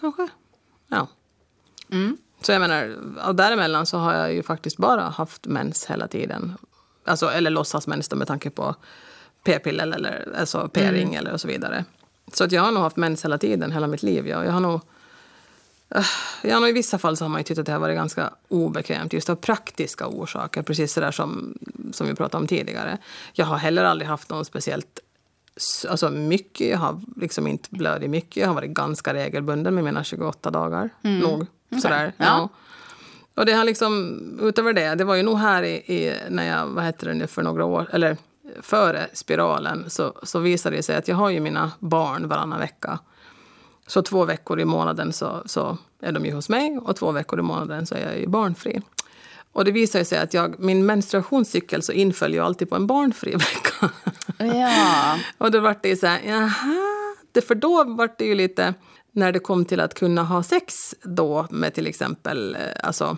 kanske. Ja. Mm. Så jag menar, och däremellan så har jag ju faktiskt bara haft mens hela tiden. Alltså, eller låtsas mens då med tanke på p-piller eller alltså p-ring eller och så vidare. Så att jag har nog haft mens hela tiden, hela mitt liv. Ja. Jag har nog i vissa fall så har man ju tyckt att det här var ganska obekvämt just av praktiska orsaker. Precis sådär som vi pratade om tidigare. Jag har heller aldrig haft någon speciellt... Alltså mycket, jag har liksom inte blödigt mycket. Jag har varit ganska regelbunden med mina 28 dagar. Mm. Nog sådär. Okay. Ja. Och det har liksom, utöver det var ju nog här när jag, för några år, eller före spiralen så visade det sig att jag har ju mina barn varannan vecka. Så 2 veckor i månaden så är de ju hos mig och 2 veckor i månaden så är jag ju barnfri. Och det visar sig att min menstruationscykel så inföll ju alltid på en barnfri vecka. Ja. Och då var det ju så här, jaha. För då var det ju lite, när det kom till att kunna ha sex då med till exempel, alltså...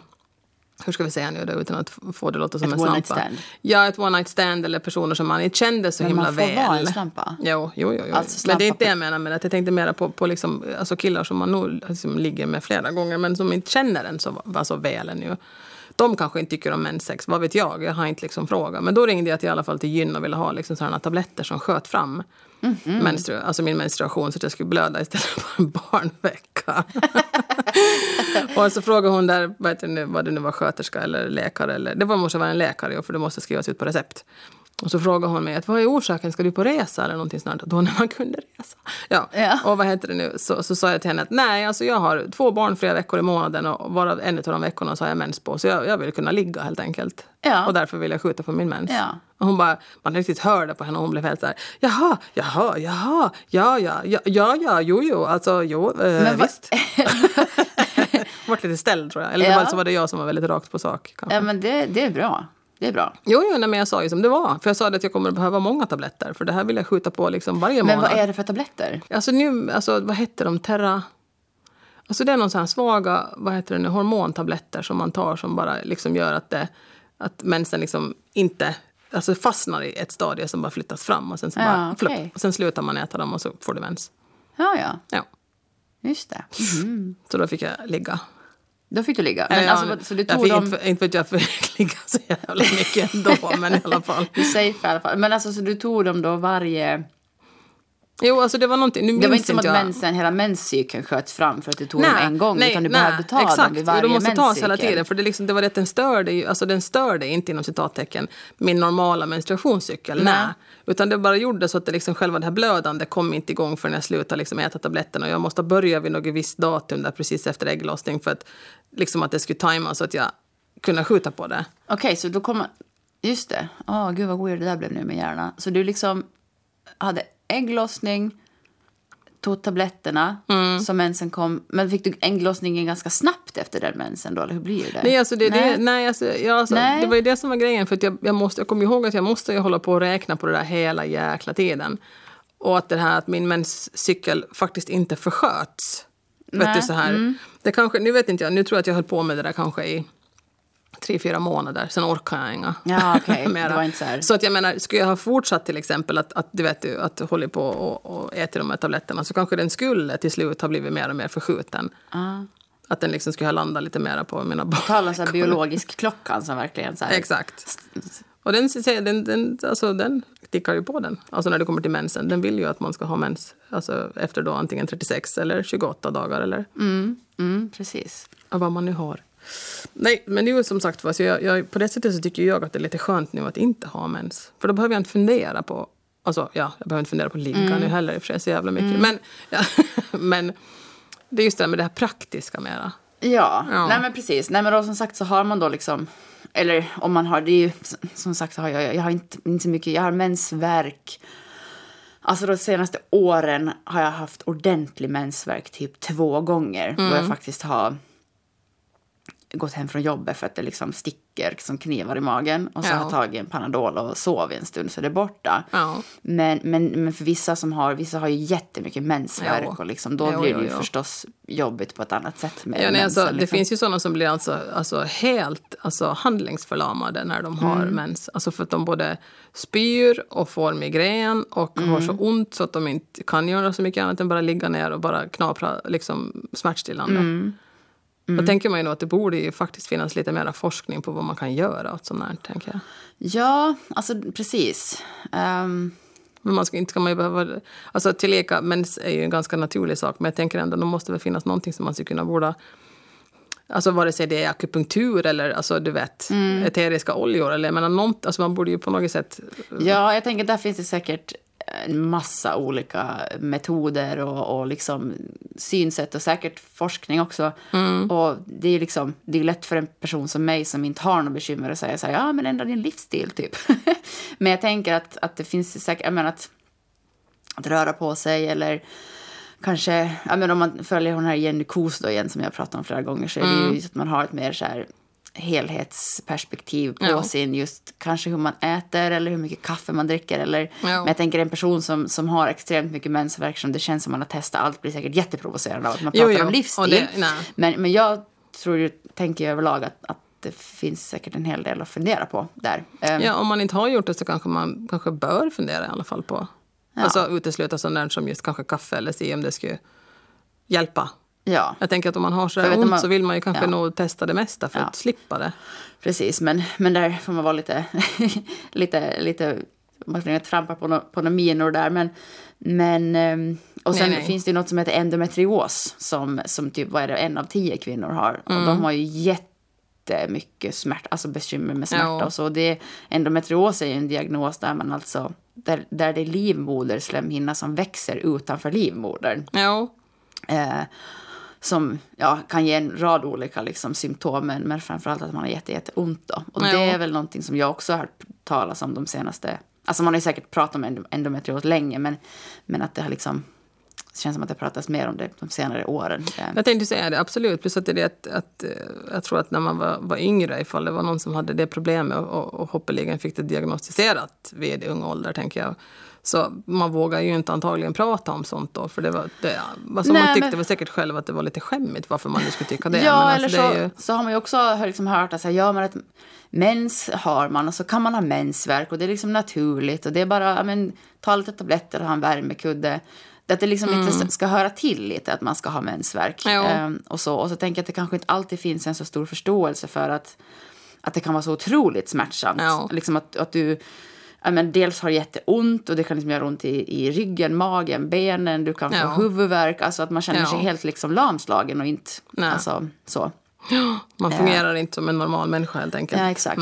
Hur ska vi säga nu då, utan att få det låta som en slampa? Ja, ett one night stand eller personer som man inte kände så himla väl. Men man får vara en slampa? Jo. Alltså, men det är inte det jag menar med att jag tänkte mera på liksom, alltså killar som man nog liksom, ligger med flera gånger men som inte känner en så väl ännu. De kanske inte tycker om menssex, vad vet jag? Jag har inte liksom frågat. Men då ringde jag till, i alla fall till gyn och ville ha liksom sådana tabletter som sköt fram alltså min menstruation så att jag skulle blöda istället för en barnvecka. Och så frågade hon där, vad det nu var, sköterska eller läkare. Eller, det måste vara en läkare, för det måste skrivas ut på recept. Och så frågade hon mig, att vad är orsaken? Ska du på resa eller någonting snart? Då när man kunde resa. Ja. Och så sa jag till henne att nej, alltså jag har 2 barnfria veckor i månaden och varav en av de veckorna så har jag mens på. Så jag vill kunna ligga helt enkelt. Ja. Och därför vill jag skjuta på min mens. Ja. Och hon bara, man riktigt hörde på henne och hon blev helt så här, jaha, ja, jo, alltså, jo, visst. Vart lite ställd tror jag. Eller alltså var det jag som var väldigt rakt på sak. Kanske. Ja, men det är bra. Det är bra. Jo, men jag sa ju som det var. För jag sa att jag kommer behöva många tabletter. För det här vill jag skjuta på liksom varje månad. Men vad är det för tabletter? Alltså nu, vad heter de? Terra? Alltså det är någon sån här svaga, hormontabletter som man tar som bara liksom gör att mensen liksom inte, alltså fastnar i ett stadie som bara flyttas fram. Och sen så bara flopp. Och sen slutar man äta dem och så får du mens. Ja. Just det. Mm. Så då fick jag ligga. Då fick du ligga. Men så du tog dem... Inte vet jag för att ligga så jävla mycket ändå, men i alla fall. Du säger i alla fall. Men alltså, så du tog dem då varje... Jo, alltså det var någonting... Nu minns det var inte som att hela menscykeln sköts fram för att du tog dem en gång, utan du behövde ta dem vid varje menscykel. Exakt, de måste tas hela tiden, för det var det att den störde inte inom citattecken min normala menstruationscykel, utan det bara gjorde så att det liksom, själva det här blödande kom inte igång förrän jag slutade liksom äta tabletterna och jag måste börja vid något visst datum där precis efter ägglossning för att, liksom, att det skulle tajma så att jag kunde skjuta på det. Okej, så då kommer... Just det. Gud vad god det där blev nu med hjärnan. Så du liksom hade... ägglossning, tog tabletterna som mensen kom. Men fick du ägglossningen ganska snabbt efter den mensen då? Eller hur blir det? Det var ju det som var grejen. För att jag kom ihåg att jag måste ju hålla på och räkna på det där hela jäkla tiden. Och att det här att min menscykel faktiskt inte försköts. Vet du så här. Det kanske, nu vet inte jag, nu tror jag att jag höll på med det där kanske i 3-4 månader, sen orkar jag inga. Ja, okej. Okay. Det var inte så här. Så att jag menar, skulle jag ha fortsatt till exempel att hålla på och äta de här tabletterna så kanske den skulle till slut ha blivit mer och mer förskjuten. Att den liksom skulle ha landat lite mer på mina barn. Talas av biologisk klockan som verkligen så här. Exakt. Och den tickar ju på den. Alltså när det kommer till mensen. Den vill ju att man ska ha mens alltså efter då antingen 36 eller 28 dagar eller. Precis. Och vad man nu har. Nej, men det är ju som sagt, så jag, på det sättet så tycker jag att det är lite skönt nu att inte ha mens. För då behöver jag inte fundera på, alltså jag behöver inte fundera på ligga nu heller, för det är så jävla mycket. Men det är just det med det här praktiska mera. Ja. Nej men precis. Nej men då som sagt så har man då liksom, eller om man har, det är ju som sagt så har jag har inte så mycket, jag har mensvärk. Alltså de senaste åren har jag haft ordentlig mensvärk typ 2 gånger. Då jag faktiskt har gått hem från jobbet för att det liksom sticker som knivar i magen. Och så har jag tagit en Panadol och sovit en stund så det är borta. Ja. Men för vissa har ju jättemycket mensvärk och liksom, då blir det ju förstås jobbigt på ett annat sätt. Med mensen, alltså, det finns ju sådana som blir alltså helt handlingsförlamade när de har mens. Alltså för att de både spyr och får migrän och har så ont så att de inte kan göra så mycket annat än bara ligga ner och bara knapra liksom smärtstillande. Då tänker man ju nog att det borde ju faktiskt finnas lite mer forskning på vad man kan göra åt sånt här, tänker jag. Ja, alltså precis. Men man ska man ju behöva... Alltså tilleka, mens är ju en ganska naturlig sak. Men jag tänker ändå, då måste det finnas någonting som man skulle kunna borde... Alltså vare sig det är akupunktur eller alltså du vet, eteriska oljor eller men något, alltså man borde ju på något sätt... Ja, jag tänker där finns det säkert... en massa olika metoder och liksom synsätt och säkert forskning också. Och det är liksom, det är lätt för en person som mig som inte har någon bekymmer att säga så här, ja men ändra din livsstil typ. Men jag tänker att det finns säkert, jag menar att röra på sig eller kanske, jag menar om man följer hon här Jenny Kos då igen som jag pratat om flera gånger så är det ju att man har ett mer så här helhetsperspektiv på sin just kanske hur man äter eller hur mycket kaffe man dricker eller men jag tänker en person som har extremt mycket mensvärk som det känns som man har testat allt blir säkert jätteprovocerande av att man pratar om livsstil det, men jag tror ju tänker jag överlag att det finns säkert en hel del att fundera på där. Ja, om man inte har gjort det så kanske man bör fundera i alla fall på alltså utesluta sådant som just kanske kaffe eller se om det skulle hjälpa. Ja. Jag tänker att om man har så ont så vill man ju kanske nog testa det mesta för att slippa det. Precis, men där får man vara lite man får inte trampa på några minor där men och sen finns det ju något som heter endometrios som typ vad är det 1 av 10 kvinnor har och de har ju jättemycket smärta, alltså bekymmer med smärta och så det endometrios är ju en diagnos där man alltså där det är livmoderslemhinna som växer utanför livmodern. Ja. Som kan ge en rad olika liksom, symptom men framförallt att man har jätteont då. Och det är väl någonting som jag också har hört talas om de senaste... Alltså man har ju säkert pratat om endometrios länge men att det har liksom... Det känns som att det pratas mer om det de senare åren. Jag tänkte säga det, absolut. Plus att det är att jag tror att när man var yngre ifall det var någon som hade det problemet och hoppeligen fick det diagnostiserat vid ung ålder, tänker jag. Så man vågar ju inte antagligen prata om sånt då. För det var alltså man tyckte väl säkert själv att det var lite skämmigt varför man skulle tycka det. Ja, men alltså, eller det så har man ju också liksom hört att mens har man och så kan man ha mensvärk och det är liksom naturligt. Och det är bara, ta lite tabletter och ha en värmekudde. Att det liksom inte ska höra till lite att man ska ha mensvärk. Och så tänker jag att det kanske inte alltid finns en så stor förståelse för att det kan vara så otroligt smärtsamt. Liksom att du... dels har jätteont och det kan liksom göra ont i ryggen, magen, benen. Du kan få huvudvärk. Alltså att man känner sig helt liksom lamslagen och inte... Alltså, så. Man fungerar inte som en normal människa helt enkelt. Ja, exakt.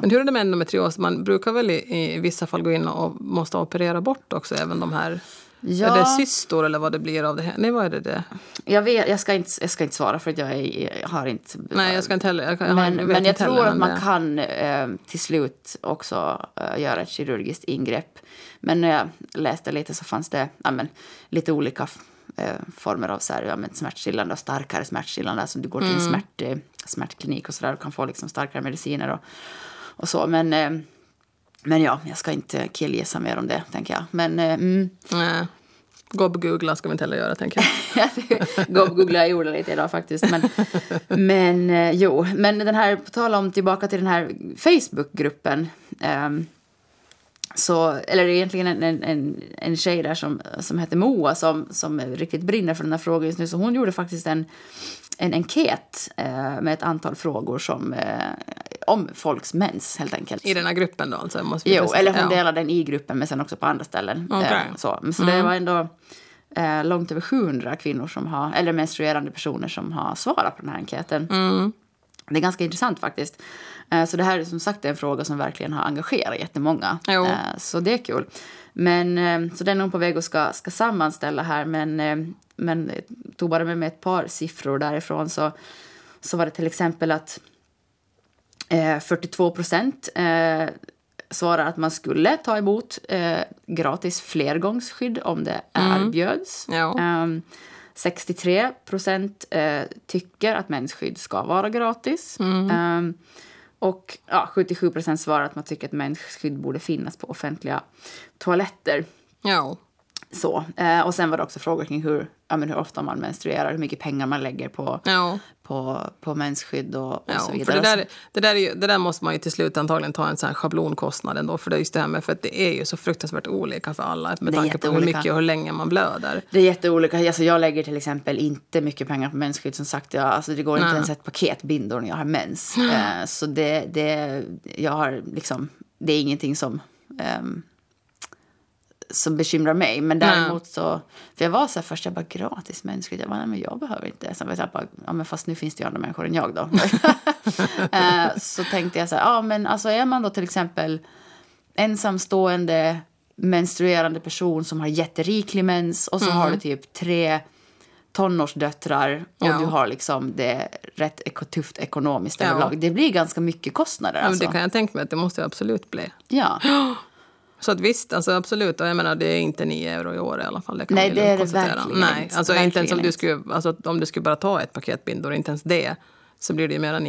Men hur är det med endometrios? Man brukar väl i vissa fall gå in och måste operera bort också även de här... Ja. Är det cystor eller vad det blir av det här? Nej, vad är det? Jag ska inte svara för att jag har inte... Nej, jag ska inte heller. Men jag tror att man kan till slut också göra ett kirurgiskt ingrepp. Men när jag läste lite så fanns det lite olika former av så här, smärtstillande och starkare smärtstillande. Alltså du går till en smärtklinik och så där och kan få liksom starkare mediciner och så. Men jag ska inte killgissa mer om det, tänker jag. Nej, googla ska man inte heller göra, tänker jag. Googla jag gjorde lite idag faktiskt. Men den här, på tal om tillbaka till den här Facebookgruppen. Eller egentligen en tjej där som heter Moa som riktigt brinner för den här frågan just nu. Så hon gjorde faktiskt en enkät med ett antal frågor om folks mens helt enkelt. I den här gruppen då? Alltså, måste vi eller hon delade den i gruppen men sen också på andra ställen. Okay. Så det var ändå långt över 700 kvinnor som har, eller menstruerande personer som har svarat på den här enkäten. Det är ganska intressant faktiskt. Så det här är som sagt en fråga som verkligen har engagerat jättemånga. Så det är kul. Så den är hon på väg och ska sammanställa här. Men tog bara med mig ett par siffror därifrån. Så var det till exempel att 42% svarar att man skulle ta emot gratis flergångsskydd om det erbjöds. Ja. 63% tycker att mensskydd ska vara gratis. Och 77% svarar att man tycker att mensskydd borde finnas på offentliga toaletter. Ja. Så. Och sen var det också frågor kring hur ofta man menstruerar, hur mycket pengar man lägger på mensskydd och så vidare. För det där måste man ju till slut antagligen ta en sån här schablonkostnad ändå, för det är just det här med, för att det är ju så fruktansvärt olika för alla med tanke på hur mycket och hur länge man blöder. Det är jätteolika. Alltså jag lägger till exempel inte mycket pengar på mensskydd, som sagt, det går inte ens ett paket bindor när jag har mens. Så jag har liksom, det är ingenting som bekymrar mig, men däremot så, för jag var så här först, jag bara gratis mensskydd, jag behöver inte, så jag bara, fast nu finns det ju andra människor än jag då. Så tänkte jag så här, är man då till exempel ensamstående menstruerande person som har jätteriklig mens och så har du typ 3 tonårsdöttrar och du har liksom det rätt tufft ekonomiskt överlag, det blir ganska mycket kostnader. Ja, men det kan jag tänka mig att det måste absolut bli. Ja. Så att visst, alltså absolut. Och jag menar, det är inte 9 euro i år i alla fall. Det kan man ju konstatera. Verkligen. Nej, alltså verkligen inte ens om du skulle, alltså om du skulle bara ta ett paket bindor, inte ens det, så blir det ju mer än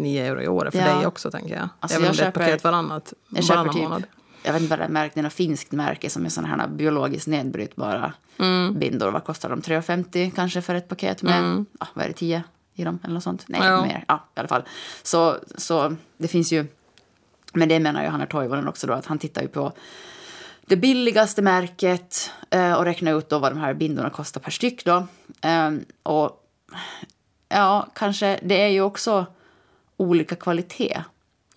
9 euro i år för dig också, tänker jag. Alltså jag köper ett paket varannan typ, månad. Jag vet inte vad det märket är, något finskt märke som är sådana här biologiskt nedbrytbara bindor. Vad kostar de? 3,50 kanske för ett paket med, vad är det, 10 i dem eller något sånt? Nej, mer. Ja, i alla fall. Så det finns ju. Men det menar Johanna Toivonen också då, att han tittar ju på det billigaste märket och räknar ut då vad de här bindorna kostar per styck då. Och ja, kanske det är ju också olika kvalitet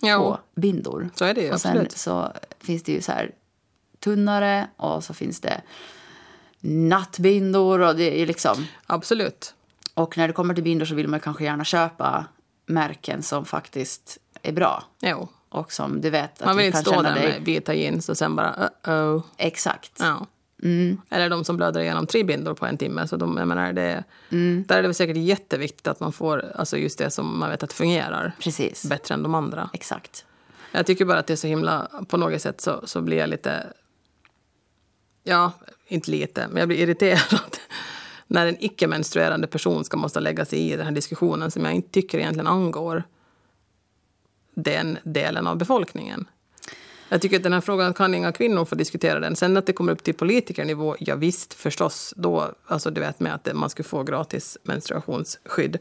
på bindor. Så är det ju, och sen absolut. Så finns det ju så här tunnare och så finns det nattbindor och det är liksom. Absolut. Och när det kommer till bindor så vill man kanske gärna köpa märken som faktiskt är bra. Jo. Och som du vet att man vill inte stå där med vita jeans och sen bara uh-oh. Exakt. Ja. Mm. Eller de som blöder igenom 3 bindor på en timme. Så de, jag menar, där är det säkert jätteviktigt att man får alltså just det som man vet att fungerar. Precis. Bättre än de andra. Exakt. Jag tycker bara att det är så himla, på något sätt så blir jag lite, ja, inte lite, men jag blir irriterad när en icke-menstruerande person ska måste lägga sig i den här diskussionen som jag inte tycker egentligen angår den delen av befolkningen. Jag tycker att den här frågan kan inga kvinnor få diskutera den. Sen att det kommer upp till politikernivå, ja visst, förstås, då, alltså du vet, med att man skulle få gratis menstruationsskydd,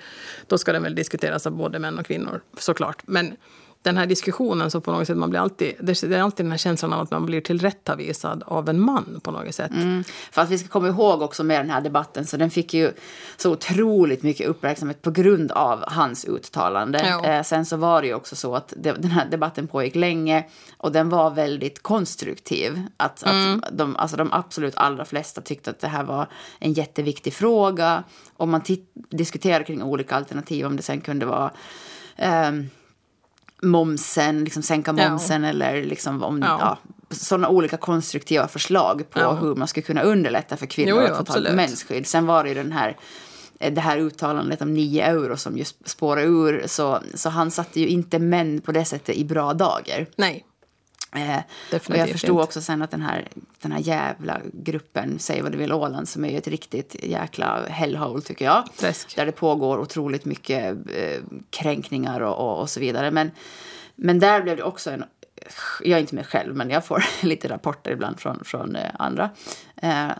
då ska den väl diskuteras av både män och kvinnor, såklart. Men den här diskussionen, så på något sätt man blir alltid, det är alltid den här känslan av att man blir tillrättavisad av en man på något sätt. För att vi ska komma ihåg också med den här debatten, så den fick ju så otroligt mycket uppmärksamhet på grund av hans uttalande. Sen så var det ju också så att den här debatten pågick länge och den var väldigt konstruktiv. Att de absolut allra flesta tyckte att det här var en jätteviktig fråga, och man diskuterade kring olika alternativ, om det sen kunde vara momsen, liksom sänka momsen eller liksom sådana olika konstruktiva förslag på hur man skulle kunna underlätta för kvinnor att få ta mensskydd. Sen var det ju det här uttalandet om 9 euro som just spårar ur, så han satte ju inte män på det sättet i bra dagar. Nej. Och jag förstod också sen att den här jävla gruppen, säg vad du vill, Åland, som är ju ett riktigt jäkla hellhole, tycker jag. Träsk. Där det pågår otroligt mycket kränkningar och så vidare. Men där blev det också jag är inte med själv, men jag får lite rapporter ibland från andra.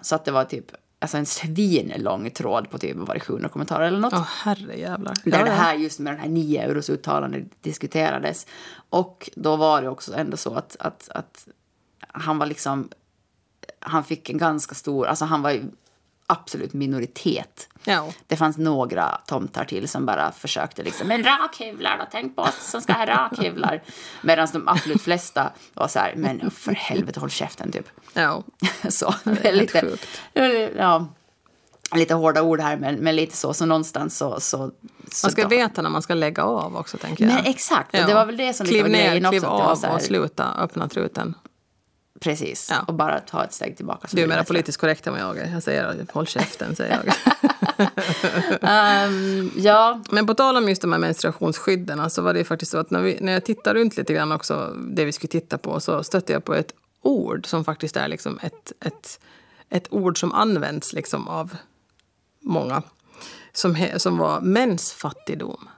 Så att det var typ en svinlång tråd på typ 700 kommentarer eller något. Åh, herrejävlar. Där det här just med den här 9 euros uttalandet diskuterades. Och då var det också ändå så att han var liksom, han fick en ganska stor, alltså han var ju absolut minoritet. Ja. Det fanns några tomtar till som bara försökte liksom, men rakhyvlar då, tänk på oss som ska ha rakhyvlar. Medan de absolut flesta var så här, men för helvete, håll käften typ. Ja. Så, det är lite sjukt. Ja. Lite hårda ord här, men lite så någonstans så man ska veta när man ska lägga av också, tänker jag. Men exakt, det var väl det som kliv lite var grejen också. Kliv ner, kliv av och sluta, öppna truten. Precis, ja. Och bara ta ett steg tillbaka. Du är mer politiskt korrekt än vad jag är. Jag säger, håll käften, säger jag. Ja. Men på tal om just de här menstruationsskydden så var det faktiskt så att när jag tittar runt lite grann också det vi skulle titta på, så stötte jag på ett ord som faktiskt är liksom ett ord som används liksom av många som var mensfattigdom.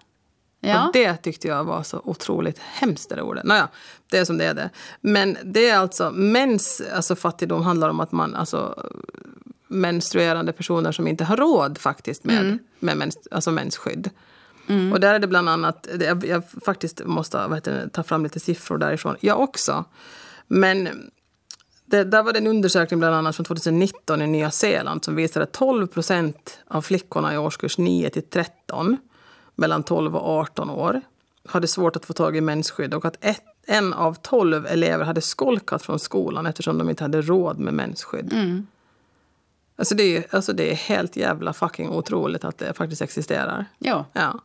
Ja. Och det tyckte jag var så otroligt hemskt, det ordet. Naja, det är som det är det. Men det är alltså, fattigdom handlar om att man, menstruerande personer som inte har råd faktiskt med mensskydd. Mm. Och där är det bland annat, jag faktiskt måste ta fram lite siffror därifrån, jag också. Men där var det en undersökning bland annat från 2019 i Nya Zeeland som visade att 12% av flickorna i årskurs 9-13 mellan 12 och 18 år hade svårt att få tag i mensskydd, och att en av 12 elever hade skolkat från skolan eftersom de inte hade råd med mensskydd. Mm. Det är helt jävla fucking otroligt att det faktiskt existerar. Ja. Ja.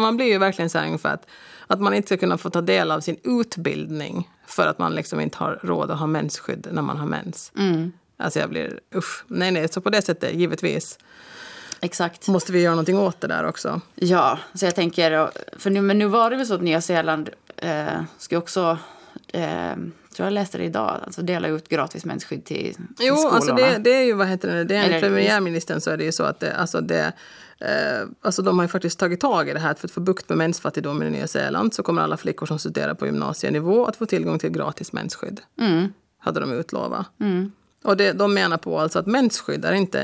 Man blir ju verkligen så här ungefär att man inte ska kunna få ta del av sin utbildning för att man liksom inte har råd att ha mensskydd när man har mens. Mm. Jag blir usch. Nej, så på det sättet givetvis. Exakt. Måste vi göra någonting åt det där också? Ja, så jag tänker, men nu var det väl så att Nya Zeeland ska också, tror jag läste det idag, dela ut gratis mensskydd till skolorna. Det är ju, det är premiärministern, så är det ju så att de har ju faktiskt tagit tag i det här för att få bukt med mensfattigdom i Nya Zeeland, så kommer alla flickor som studerar på gymnasienivå att få tillgång till gratis mensskydd. Mm. Hade de utlovat. Mm. Och de menar på att mensskydd är inte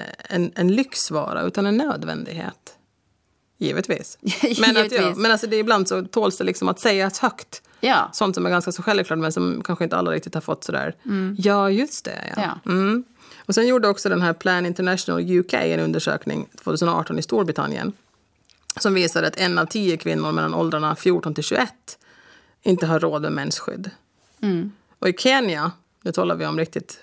en lyxvara utan en nödvändighet. Givetvis. Men det är ibland så tåls det liksom att säga högt. Ja. Sånt som är ganska så självklart men som kanske inte alla riktigt har fått sådär. Mm. Ja, just det. Ja. Ja. Mm. Och sen gjorde också den här Plan International UK en undersökning 2018 i Storbritannien som visade att 1 av 10 kvinnor mellan åldrarna 14-21 inte har råd med mensskydd. Mm. Och i Kenya, nu talar vi om riktigt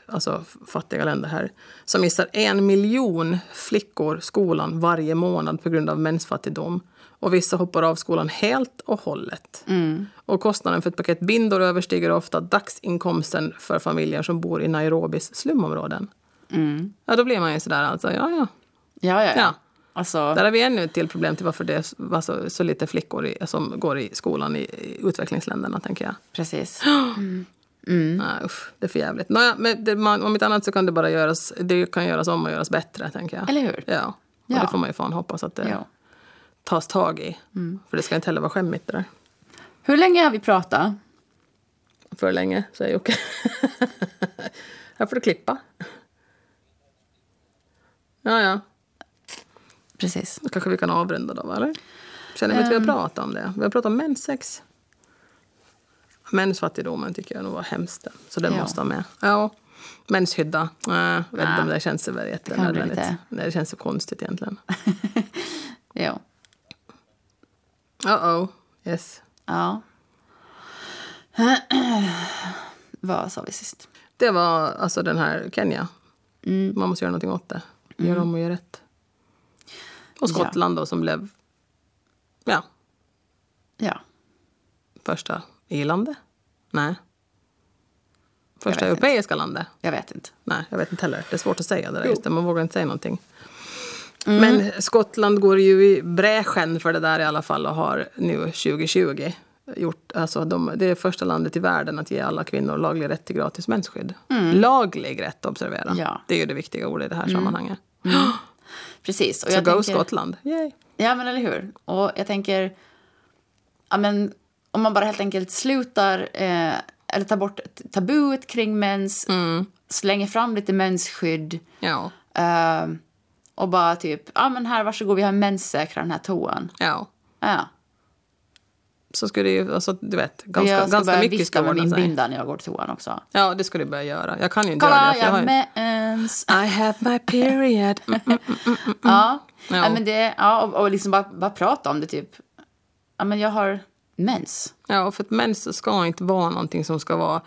fattiga länder här, som missar 1 miljon flickor skolan varje månad på grund av mensfattigdom. Och vissa hoppar av skolan helt och hållet. Mm. Och kostnaden för ett paket bindor överstiger ofta dagsinkomsten för familjer som bor i Nairobis slumområden. Mm. Ja, då blir man ju sådär ja. Ja. Där har vi ännu ett till problem till varför det var så lite flickor som går i skolan i utvecklingsländerna, tänker jag. Precis. Mm. Mm. Nej, det är för jävligt. Nåja, men om inte annat så kan det bara göras, det kan göras om och göras bättre, tänker jag. Eller hur? Ja. Det får man ju fan hoppas att det tas tag i. Mm. För det ska inte heller vara skämmigt det där. Hur länge har vi pratat? För länge, säger Jocke. Här får du klippa. Ja. Precis. Då kanske vi kan avrunda då, eller? Känner vi att vi har pratat om det? Vi har pratat om menssex. Mensfattigdomen tycker jag nog var hemskt. Så den måste ha med. Ja. Menshydda. Jag vet inte om det känns så väldigt jättenödvändigt. Nej, det känns så konstigt egentligen. Ja. Yes. Ja. Vad sa vi sist? Det var den här Kenya. Mm. Man måste göra någonting åt det. Gör om och gör rätt. Och Skottland då som blev första i-landet? Nej. Första europeiska landet? Jag vet inte. Nej, jag vet inte heller. Det är svårt att säga det där. Just det, man vågar inte säga någonting. Mm. Men Skottland går ju i bräschen för det där i alla fall och har nu 2020 gjort, det är första landet i världen att ge alla kvinnor laglig rätt till gratis mensskydd. Mm. Laglig rätt, observera. Ja. Det är ju det viktiga ordet i det här sammanhanget. Mm. Precis. Och jag tänker, Skottland. Yay. Ja, men eller hur? Och jag tänker, om man bara helt enkelt slutar eller tar bort tabuet kring mens, slänger fram lite mensskydd och bara typ, men här varsågod, vi har menssäkra den här toan. Ja. Så skulle det ju, du vet, ganska mycket ska ordna sig. Jag ska börja vifta med min binda när jag går till toan också. Ja, det skulle du börja göra. Jag kan ju inte göra det. Mens. I have my period. Ja, men det, och liksom bara prata om det typ. Ja, men jag har mens. Ja, för att mens ska inte vara någonting som ska vara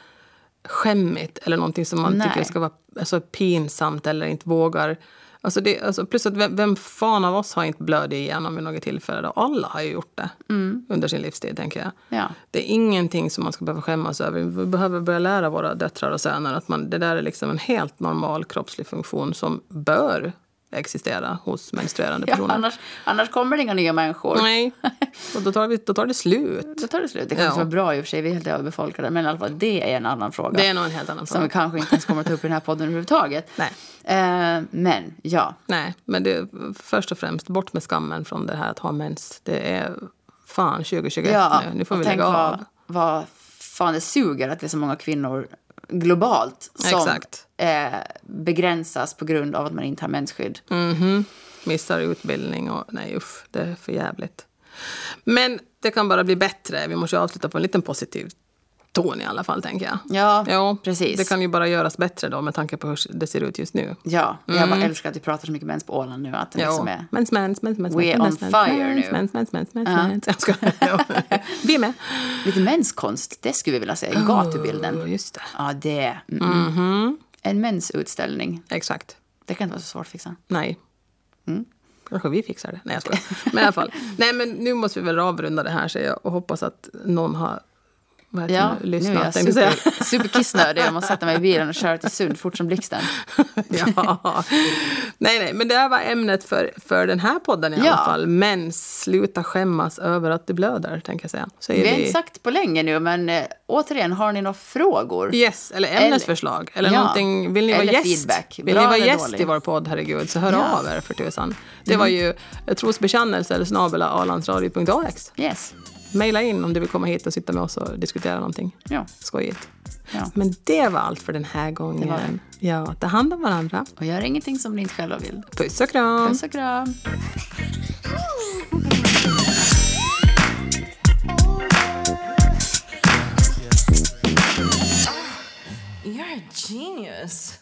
skämmigt eller någonting som man tycker ska vara pinsamt eller inte vågar Alltså plus att vem fan av oss har inte blöd igenom vid något tillfälle då? Alla har ju gjort det under sin livstid, tänker jag. Ja. Det är ingenting som man ska behöva skämmas över. Vi behöver börja lära våra döttrar och söner att det där är liksom en helt normal kroppslig funktion som bör existera hos menstruerande personer. Ja, annars kommer det inga nya människor. Nej, och då tar det slut. Då tar det slut. Det kanske är bra i och för sig, vi är helt överbefolkade. Men i alla fall, det är en annan fråga. Det är nog en helt annan fråga. Som vi kanske inte ens kommer att ta upp i den här podden överhuvudtaget. Nej. Men, ja. Nej, men det är först och främst bort med skammen från det här att ha mens. Det är fan 2021 nu. Nu får vi lägga av. Vad fan det suger att det är så många kvinnor globalt som begränsas på grund av att man inte har mensskydd. Mm-hmm. Missar utbildning och det är för jävligt. Men det kan bara bli bättre. Vi måste avsluta på en liten positiv ton i alla fall, tänker jag. Ja, jo, precis. Det kan ju bara göras bättre då med tanke på hur det ser ut just nu. Ja, jag bara älskar att vi pratar så mycket mens på Åland nu. Att det liksom är... Mens. We're on fire nu. Vi är med. Lite menskonst, det skulle vi vilja säga. Gatubilden. Just det. Ja, det. Mm-hmm. En mensutställning. Exakt. Det kan inte vara så svårt att fixa. Nej. Mm. Kanske vi fixar det. Nej, jag skojar. Men i alla fall. Nej, men nu måste vi väl avrunda det här, säger jag. Och hoppas att någon har... nu är jag superkissnödig. Jag måste sätta mig i bilen och köra till Sund fort som blixten. Nej, men det här var ämnet för den här podden i alla fall. Men sluta skämmas över att det blöder, tänker jag säga. Vi har inte sagt på länge nu, men återigen, har ni några frågor? Yes, eller ämnesförslag. Eller någonting, vill ni vara gäst? Feedback. Vill ni vara gäst dålig i vår podd, herregud, så hör av er för tusan. Det var ju trosbekännelse eller @alandsradio.ax. Yes. Maila in om du vill komma hit och sitta med oss och diskutera någonting. Ja. Skojigt. Ja. Men det var allt för den här gången. Ta hand om varandra. Och gör ingenting som ni inte själva vill. Puss och kram. Puss och kram. You're a genius.